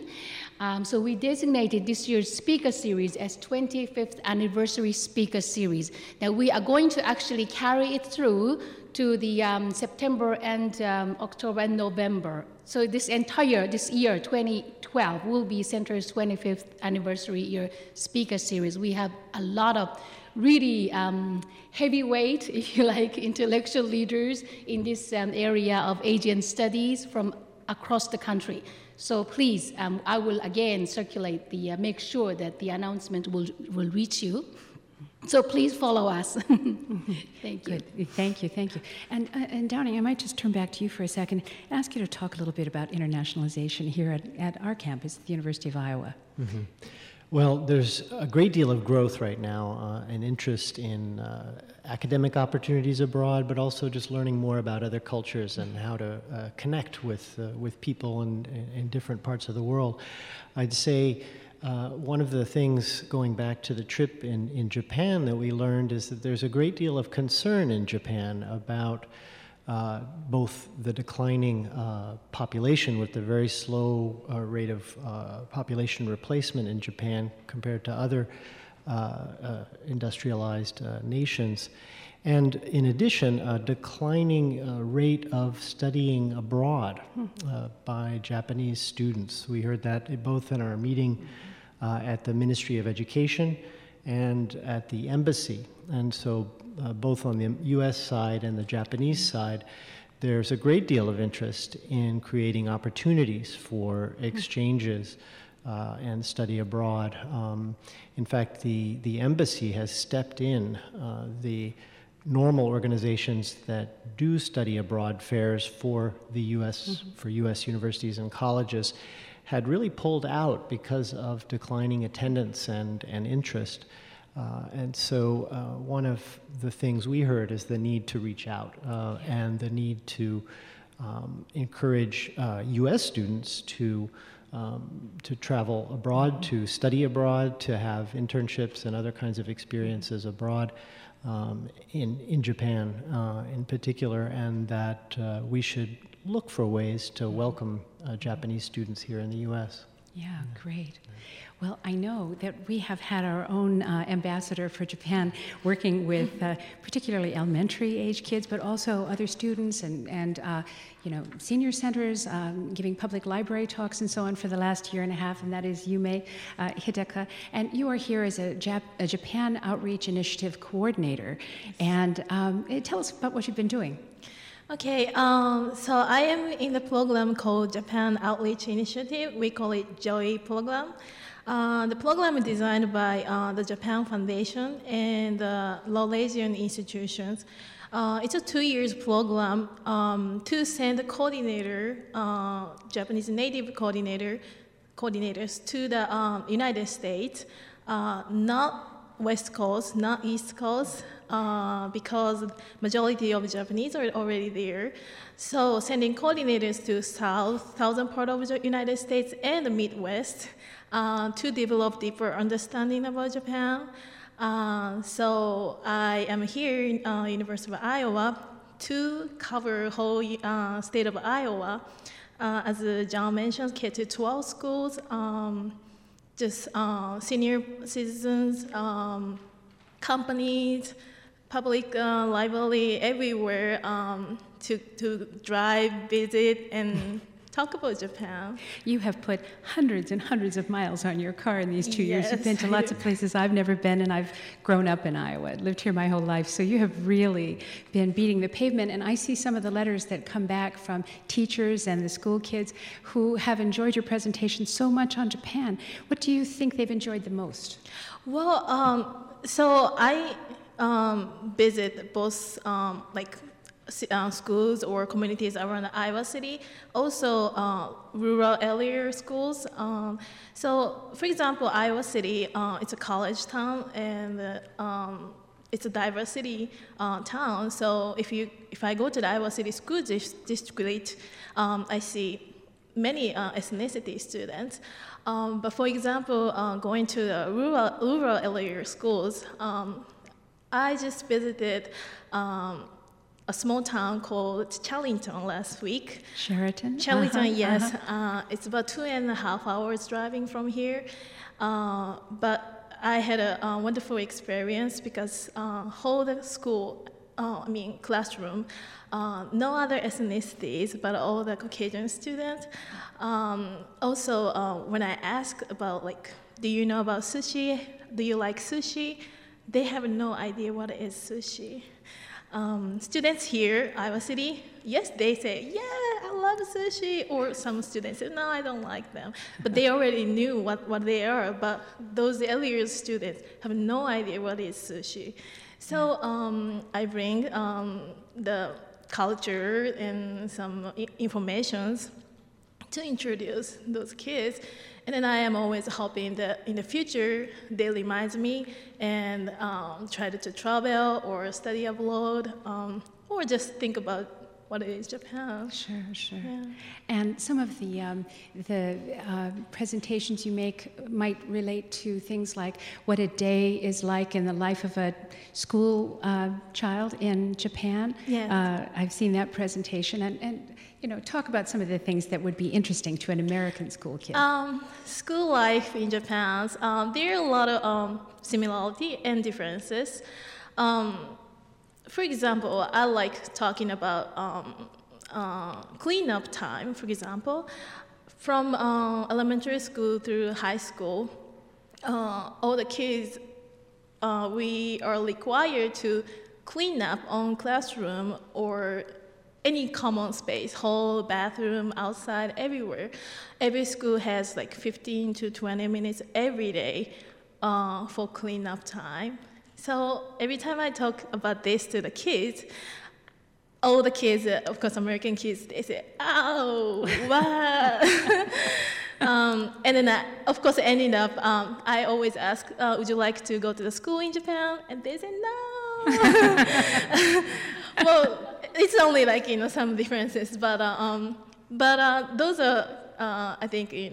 So we designated this year's speaker series as 25th anniversary speaker series. Now we are going to actually carry it through to the September and October and November. So this year, 2012, will be Center's 25th anniversary year speaker series. We have a lot of really heavyweight, if you like, intellectual leaders in this area of Asian studies from across the country. So please, I will again circulate make sure that the announcement will reach you. So please follow us. Thank you. Good. Thank you. Thank you. And Downing, I might just turn back to you for a second and ask you to talk a little bit about internationalization here at our campus at the University of Iowa. Well, there's a great deal of growth right now and interest in academic opportunities abroad, but also just learning more about other cultures and how to connect with people in different parts of the world. I'd say one of the things, going back to the trip in Japan, that we learned is that there's a great deal of concern in Japan about both the declining population with the very slow rate of population replacement in Japan compared to other industrialized nations, and in addition, a declining rate of studying abroad by Japanese students. We heard that both in our meeting at the Ministry of Education and at the embassy. And so both on the US side and the Japanese side, there's a great deal of interest in creating opportunities for exchanges and study abroad. In fact, the embassy has stepped in. The normal organizations that do study abroad fairs for the US, for US universities and colleges, had really pulled out because of declining attendance and interest. And so one of the things we heard is the need to reach out and the need to encourage US students to travel abroad, to study abroad, to have internships and other kinds of experiences abroad in Japan in particular, and that we should look for ways to welcome Japanese students here in the U.S. Yeah, great. Well, I know that we have had our own ambassador for Japan working with particularly elementary age kids, but also other students and you know, senior centers, giving public library talks and so on for the last year and a half, and that is Yume Hidaka. And you are here as a Japan Outreach Initiative coordinator. And tell us about what you've been doing. Okay, so I am in the program called Japan Outreach Initiative. We call it JOI program. The program is designed by the Japan Foundation and the Laurasian institutions. It's a 2-year program to send the coordinator, Japanese native coordinators to the United States, not West Coast, not East Coast, because majority of Japanese are already there. So sending coordinators to southern part of the United States and the Midwest to develop deeper understanding about Japan. So I am here in University of Iowa to cover whole state of Iowa. As John mentioned, K-12 schools, just senior citizens, companies, public library, everywhere to drive, visit, and talk about Japan. You have put hundreds and hundreds of miles on your car in these 2 years. You've been to lots of places I've never been, and I've grown up in Iowa, lived here my whole life. So you have really been beating the pavement, and I see some of the letters that come back from teachers and the school kids who have enjoyed your presentation so much on Japan. What do you think they've enjoyed the most? Well, so I visit both like schools or communities around Iowa City, also rural area schools. So, for example, Iowa City, it's a college town and it's a diverse city town. So, if I go to the Iowa City school district, I see many ethnicity students. But for example, going to the rural area schools, I just visited a small town called Charlington last week. Charlington, yes. It's about 2.5 hours driving from here. But I had a wonderful experience because whole the school, classroom, no other ethnicities, but all the Caucasian students. Also, when I asked about, like, do you know about sushi? Do you like sushi? They have no idea what is sushi. Students here, Iowa City, yes, they say, yeah, I love sushi. Or some students say, no, I don't like them. But they already knew what they are. But those earlier students have no idea what is sushi. So I bring the culture and some informations to introduce those kids. And then I am always hoping that in the future, they remind me and try to travel or study abroad or just think about what is Japan. Sure, sure. Yeah. And some of the presentations you make might relate to things like what a day is like in the life of a school child in Japan. Yeah. I've seen that presentation. And you know, talk about some of the things that would be interesting to an American school kid. School life in Japan, there are a lot of similarity and differences. For example, I like talking about cleanup time, for example. From elementary school through high school, all the kids, we are required to clean up on classroom or any common space, hall, bathroom, outside, everywhere. Every school has like 15 to 20 minutes every day for cleanup time. So every time I talk about this to the kids, all the kids, of course, American kids, they say, "Oh, wow!" And then, of course, ending up, I always ask, "Would you like to go to the school in Japan?" And they say, "No." Well, it's only like some differences, but those are, I think, a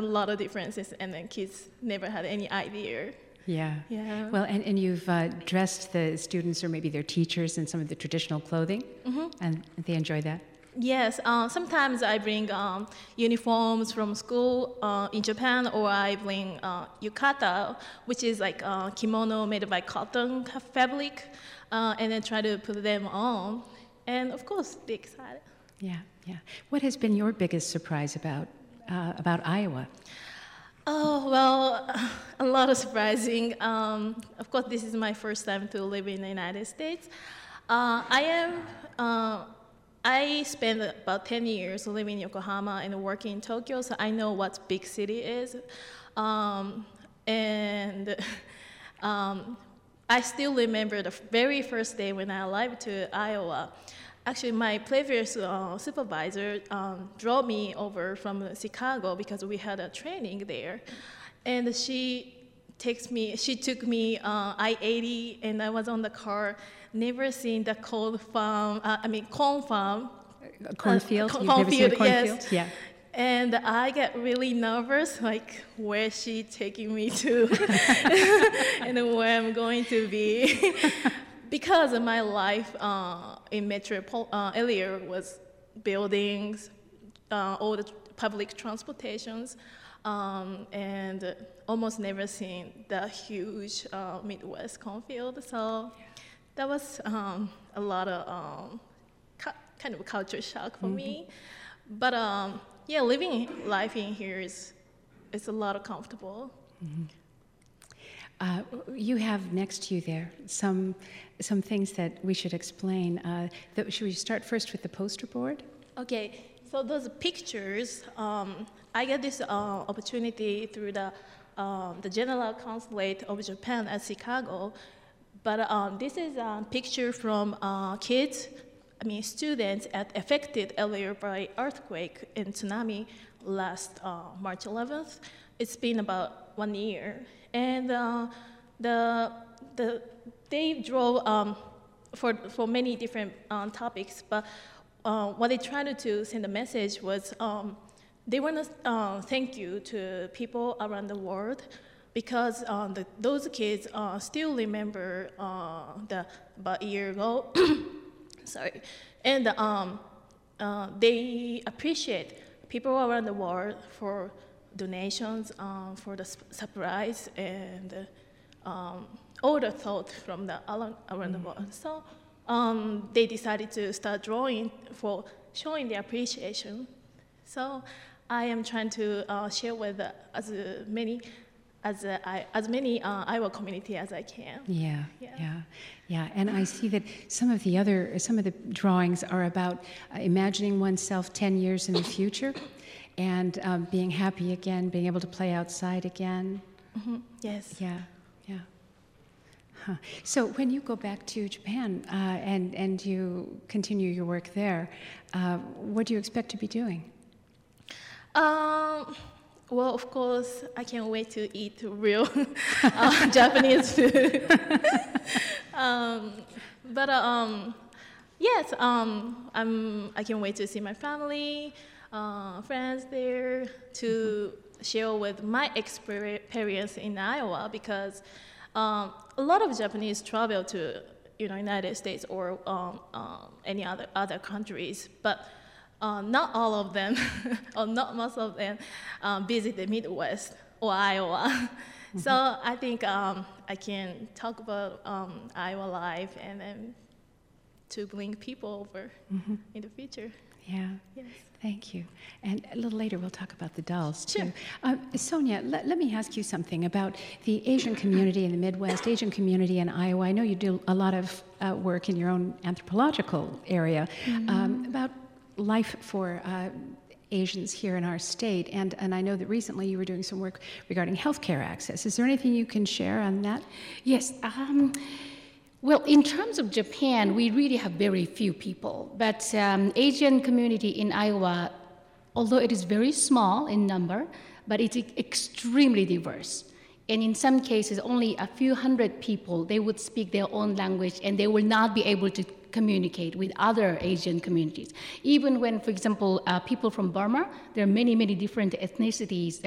lot of differences, and then kids never had any idea. Yeah. Yeah. Well, and you've dressed the students or maybe their teachers in some of the traditional clothing, mm-hmm. and they enjoy that? Yes. Sometimes I bring uniforms from school in Japan, or I bring yukata, which is like kimono made by cotton fabric, and then try to put them on. And, of course, be excited. Yeah, yeah. What has been your biggest surprise about Iowa? Oh, well, a lot of surprising. Of course, this is my first time to live in the United States. I spent about 10 years living in Yokohama and working in Tokyo, so I know what big city is. I still remember the very first day when I arrived to Iowa. Actually, my previous supervisor drove me over from Chicago because we had a training there, and she took me I-80, and I was on the car. Never seen the cold farm. Corn farm. Cornfield. Cornfield. Yes. Yeah. And I get really nervous, like, where is she taking me to, and where I'm going to be. Because of my life in metro area was buildings, all the public transportations, and almost never seen the huge Midwest cornfield. So that was a lot of kind of culture shock for mm-hmm. me. But yeah, living life in here is a lot of comfortable. Mm-hmm. You have next to you there some things that we should explain. Should we start first with the poster board? Okay, so those pictures, I got this opportunity through the General Consulate of Japan at Chicago, but this is a picture from students affected earlier by earthquake and tsunami last March 11th. It's been about 1 year. And they drove for many different topics, but what they tried to send a message was they want to thank you to people around the world because those kids still remember about a year ago. Sorry, and they appreciate people around the world for donations for the supplies and all the thought from the around the world. So they decided to start drawing for showing their appreciation. So I am trying to share with as many Iowa community as I can. Yeah, yeah, yeah, yeah. And I see that some of the drawings are about imagining oneself 10 years in the future. And being happy again, being able to play outside again. Mm-hmm. Yes. Yeah, yeah. Huh. So when you go back to Japan and you continue your work there, what do you expect to be doing? Well, of course, I can't wait to eat real Japanese food. But Yes, I can't wait to see my family, friends there, to share with my experience in Iowa, because a lot of Japanese travel to United States or any other countries, but not all of them, or not most of them, visit the Midwest or Iowa. Mm-hmm. So I think I can talk about Iowa life and then to bring people over mm-hmm. in the future. Yeah. Yes. Thank you. And a little later, we'll talk about the dolls, too. Sure. Sonia, let me ask you something about the Asian community in the Midwest, Asian community in Iowa. I know you do a lot of work in your own anthropological area mm-hmm. About life for Asians here in our state. And I know that recently you were doing some work regarding healthcare access. Is there anything you can share on that? Yes. Well, in terms of Japan, we really have very few people, but Asian community in Iowa, although it is very small in number, but it's extremely diverse. And in some cases, only a few hundred people, they would speak their own language and they will not be able to communicate with other Asian communities. Even when, for example, people from Burma, there are many, many different ethnicities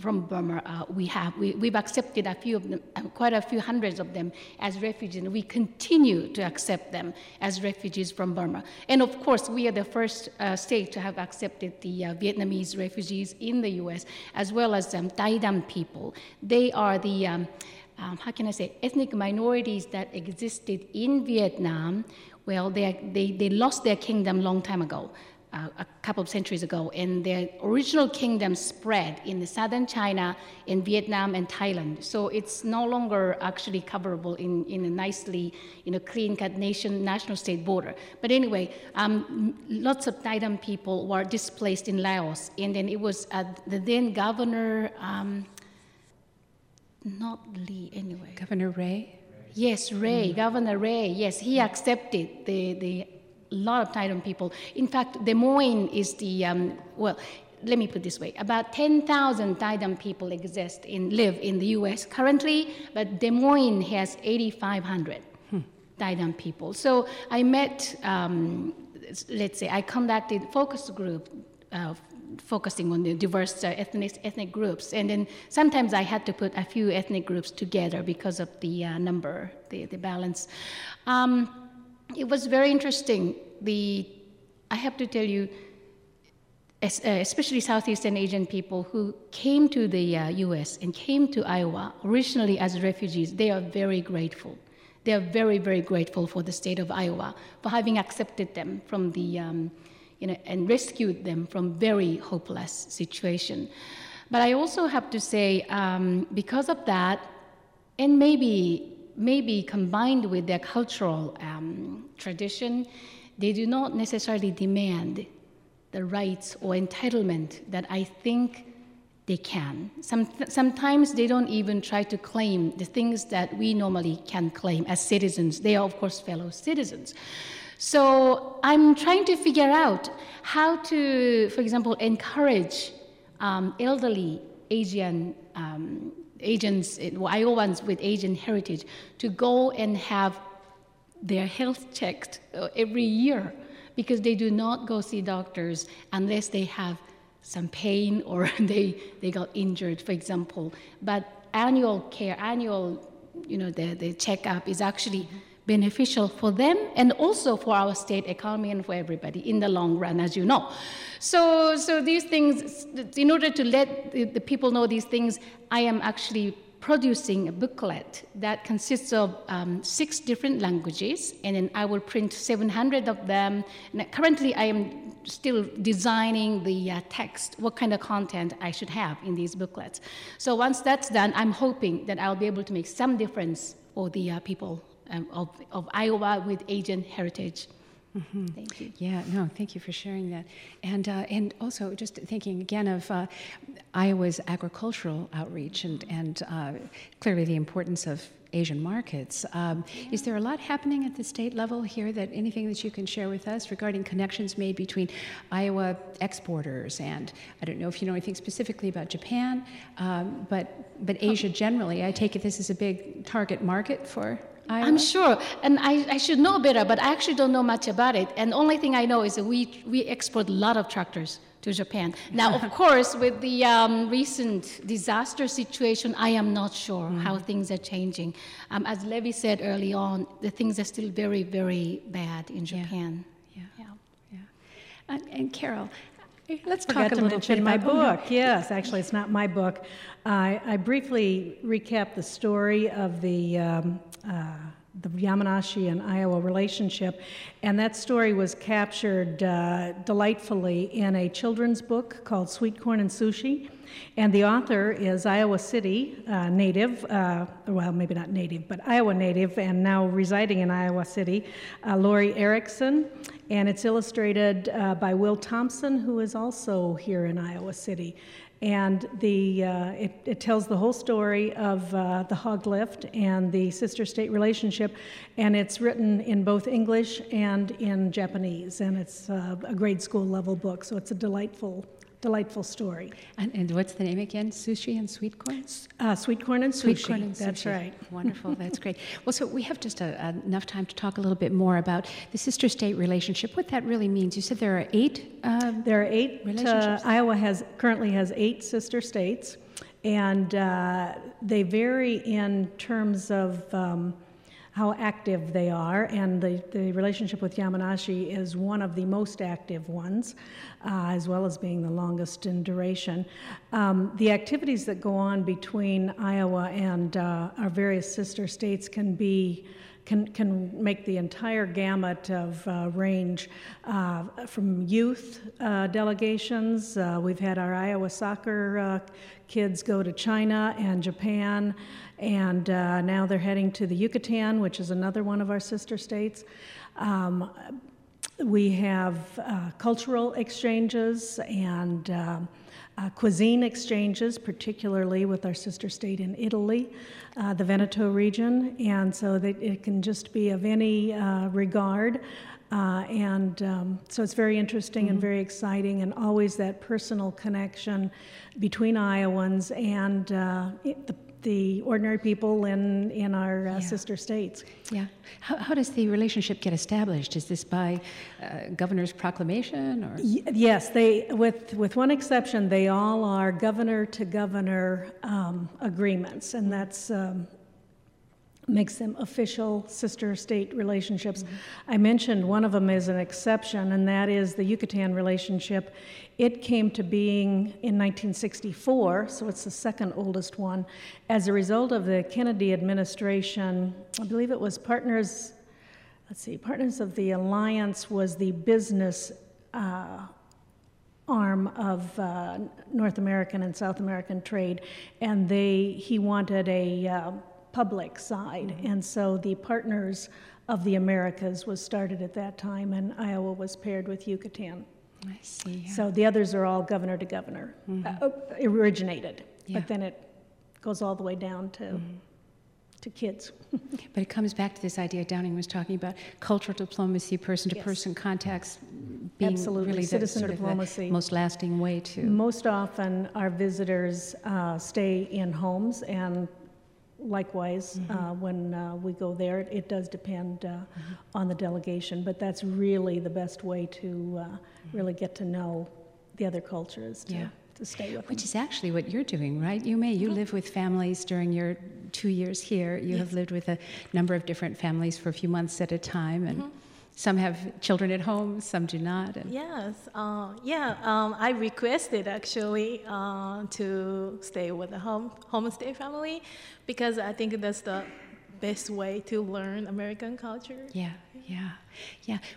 from Burma we've accepted a few of them, quite a few hundreds of them as refugees, and we continue to accept them as refugees from Burma. And of course, we are the first state to have accepted the Vietnamese refugees in the US, as well as Dai Dam people. They are the, how can I say, ethnic minorities that existed in Vietnam. Well, they lost their kingdom long time ago, a couple of centuries ago, and their original kingdom spread in the southern China, in Vietnam and Thailand. So it's no longer actually coverable in a nicely, clean-cut national-state border. But anyway, lots of Dai Dam people were displaced in Laos, and then it was the then governor, not Lee anyway. Governor Ray? Yes, Ray, Governor Ray, yes, he accepted the lot of Dai Dam people. In fact, Des Moines is the, well, let me put it this way, about 10,000 Dai Dam people live in the U.S. currently, but Des Moines has 8,500 Dai Dam people. So I met, I conducted focus group focusing on the diverse ethnic groups, and then sometimes I had to put a few ethnic groups together because of the number, the balance. It was very interesting. I have to tell you, especially Southeastern Asian people who came to the U.S. and came to Iowa originally as refugees, they are very grateful. They are very, very grateful for the state of Iowa for having accepted them from the and rescued them from very hopeless situation. But I also have to say, because of that, and maybe combined with their cultural tradition, they do not necessarily demand the rights or entitlement that I think they can. Sometimes they don't even try to claim the things that we normally can claim as citizens. They are, of course, fellow citizens. So I'm trying to figure out how to, for example, encourage elderly Asian Asians, Iowans with Asian heritage, to go and have their health checked every year, because they do not go see doctors unless they have some pain or they got injured, for example. But annual care, the checkup is actually beneficial for them and also for our state economy and for everybody in the long run, as you know. So these things, in order to let the people know these things, I am actually producing a booklet that consists of 6 different languages, and then I will print 700 of them. And currently, I am still designing the text, what kind of content I should have in these booklets. So once that's done, I'm hoping that I'll be able to make some difference for the people of Iowa with Asian heritage. Mm-hmm. Thank you. Yeah, no, thank you for sharing that. And also just thinking again of Iowa's agricultural outreach and clearly the importance of Asian markets. Is there a lot happening at the state level here, that anything that you can share with us regarding connections made between Iowa exporters and, I don't know if you know anything specifically about Japan, but Asia generally? I take it this is a big target market for I'm sure, and I should know better, but I actually don't know much about it. And the only thing I know is that we export a lot of tractors to Japan. Now, of course, with the recent disaster situation, I am not sure how things are changing. As Levi said early on, the things are still very, very bad in Japan. Yeah. And Carol, let's talk a little bit about my book. Yes, actually, it's not my book. I briefly recap the story of the Yamanashi and Iowa relationship, and that story was captured delightfully in a children's book called Sweet Corn and Sushi, and the author is Iowa City native, well, maybe not native, but Iowa native, and now residing in Iowa City, Lori Erickson, and it's illustrated by Will Thompson, who is also here in Iowa City. And it tells the whole story of the hog lift and the sister state relationship, and it's written in both English and in Japanese, and it's a grade school level book, so it's a delightful story. And what's the name again? Sushi and Sweet Corn? Sweet Corn and Sushi. Sweet Corn and Sushi. That's right. Wonderful. That's great. Well, so we have just enough time to talk a little bit more about the sister-state relationship, what that really means. You said there are eight relationships? Iowa currently has 8 sister states, and they vary in terms of how active they are, and the relationship with Yamanashi is one of the most active ones, as well as being the longest in duration. The activities that go on between Iowa and our various sister states can make the entire gamut of range from youth delegations. We've had our Iowa soccer kids go to China and Japan, and now they're heading to the Yucatan, which is another one of our sister states. We have cultural exchanges and cuisine exchanges, particularly with our sister state in Italy, the Veneto region, and so that it can just be of any regard. So it's very interesting and very exciting, and always that personal connection between Iowans and the ordinary people in our sister states. Yeah. How does the relationship get established? Is this by governor's proclamation? Or? Yes, they with one exception, they all are governor-to-governor agreements, and that's makes them official sister state relationships. I mentioned one of them is an exception, and that is the Yucatan relationship. It came to being in 1964, so it's the second oldest one, as a result of the Kennedy administration. I believe it was Partners of the Alliance was the business arm of North American and South American trade, and he wanted a public side, and so the Partners of the Americas was started at that time, and Iowa was paired with Yucatan. I see. Yeah. So the others are all governor to governor, originated, but then it goes all the way down to kids. But it comes back to this idea Downing was talking about, cultural diplomacy, person-to-person contacts, being absolutely really citizen diplomacy. The most lasting way to. Most often our visitors stay in homes, and likewise, when we go there, it does depend on the delegation, but that's really the best way to really get to know the other cultures to stay with them. Which is actually what you're doing, right, Yume? You live with families during your 2 years here. You have lived with a number of different families for a few months at a time, and some have children at home, some do not. And I requested actually to stay with a homestay family, because I think that's the best way to learn American culture. Yeah.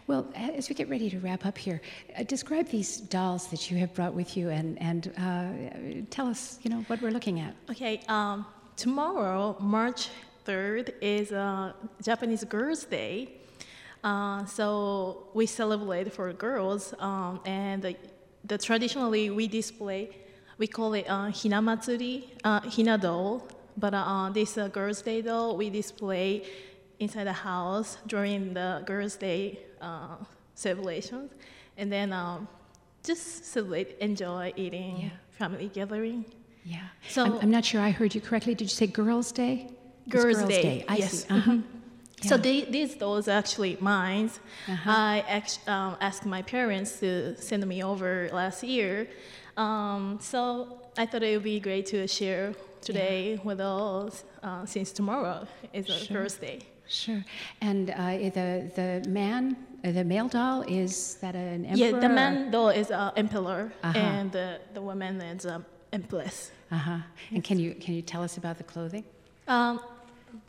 Well, as we get ready to wrap up here, describe these dolls that you have brought with you, and tell us, what we're looking at. Okay. Tomorrow, March 3rd, is Japanese Girls' Day. So we celebrate for girls, and the traditionally we call it Hinamatsuri, Hina doll. But this Girls' Day doll we display inside the house during the Girls' Day celebrations, and then just celebrate, enjoy eating, family gathering. Yeah. So I'm not sure I heard you correctly. Did you say Girls' Day? Girls' Day. I see. Yeah. So those actually mines. Uh-huh. I asked my parents to send me over last year. So I thought it would be great to share today with all, since tomorrow is Thursday. Sure. And the male doll, is that an emperor? Yeah, the man doll is an emperor, and the woman is an empress. Uh-huh. And can you tell us about the clothing?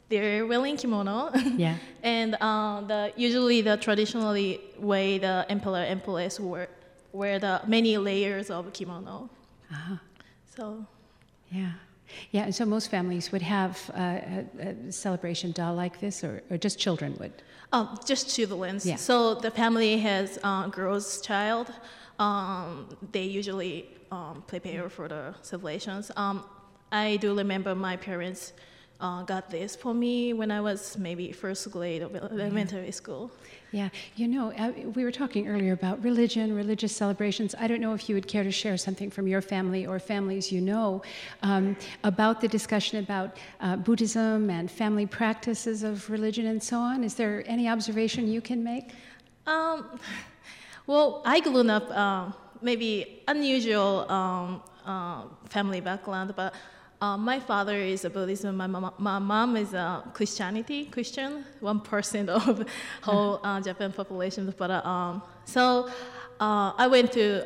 They're wearing kimono. Yeah. And usually the traditionally way the emperor empress wear the many layers of kimono. Uh-huh. So. Yeah. Yeah, and so most families would have a celebration doll like this, or just children would? Just children. Yeah. So the family has a girl's child. They usually prepare for the celebrations. I do remember my parents got this for me when I was maybe first grade of elementary school. Yeah, you know, we were talking earlier about religion, religious celebrations. I don't know if you would care to share something from your family or families you know about the discussion about Buddhism and family practices of religion and so on. Is there any observation you can make? Well, I grew up maybe unusual family background, but my father is a Buddhist, and my mom is a Christian, 1% of whole Japan population. But I went to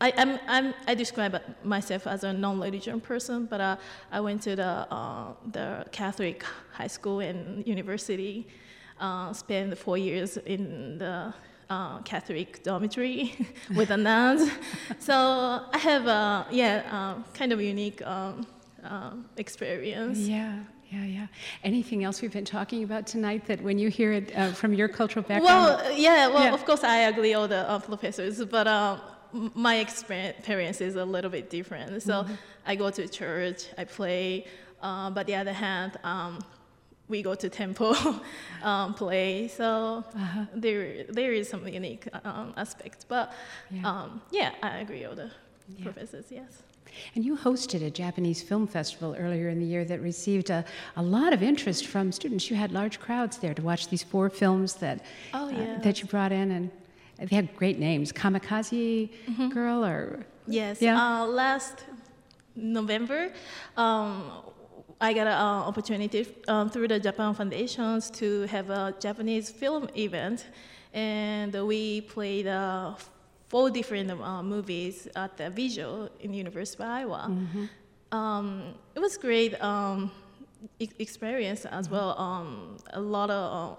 I describe myself as a non-religion person, but I went to the Catholic high school and university, spent 4 years in the Catholic dormitory with the nuns. So I have a kind of unique experience. Yeah. Anything else we've been talking about tonight that when you hear it from your cultural background? Well, of course I agree all the professors, but my experience is a little bit different. So I go to church, I play, but the other hand, we go to temple, play, so there is some unique aspect. But I agree with the professors, yes. And you hosted a Japanese film festival earlier in the year that received a lot of interest from students. You had large crowds there to watch these 4 films that you brought in, and they had great names, Kamikaze Girl, or... Yes, last November, I got an opportunity through the Japan Foundation to have a Japanese film event, and we played 4 different movies at the Visual in the University of Iowa. It was great experience as well. A lot of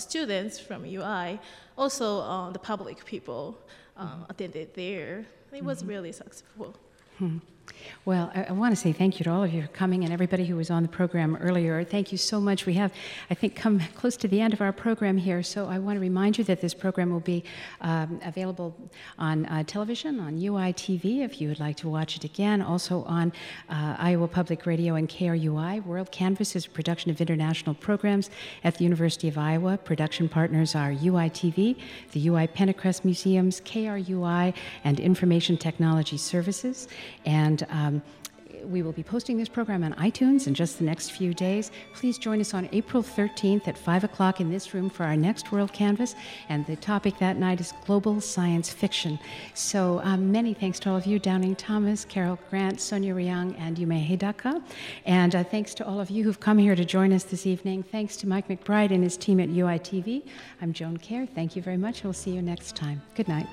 students from UI, also the public people attended there. It was really successful. Well, I want to say thank you to all of you for coming, and everybody who was on the program earlier. Thank you so much. We have, I think, come close to the end of our program here, so I want to remind you that this program will be available on television, on UI TV, if you would like to watch it again, also on Iowa Public Radio and KRUI. World Canvas is a production of international programs at the University of Iowa. Production partners are UI TV, the UI Pentecost Museums, KRUI, and Information Technology Services. And we will be posting this program on iTunes in just the next few days. Please join us on April 13th at 5 o'clock in this room for our next World Canvas. And the topic that night is global science fiction. So many thanks to all of you, Downing Thomas, Carol Grant, Sonia Ryang, and Yume Hidaka. And thanks to all of you who've come here to join us this evening. Thanks to Mike McBride and his team at UITV. I'm Joan Kerr. Thank you very much. We'll see you next time. Good night.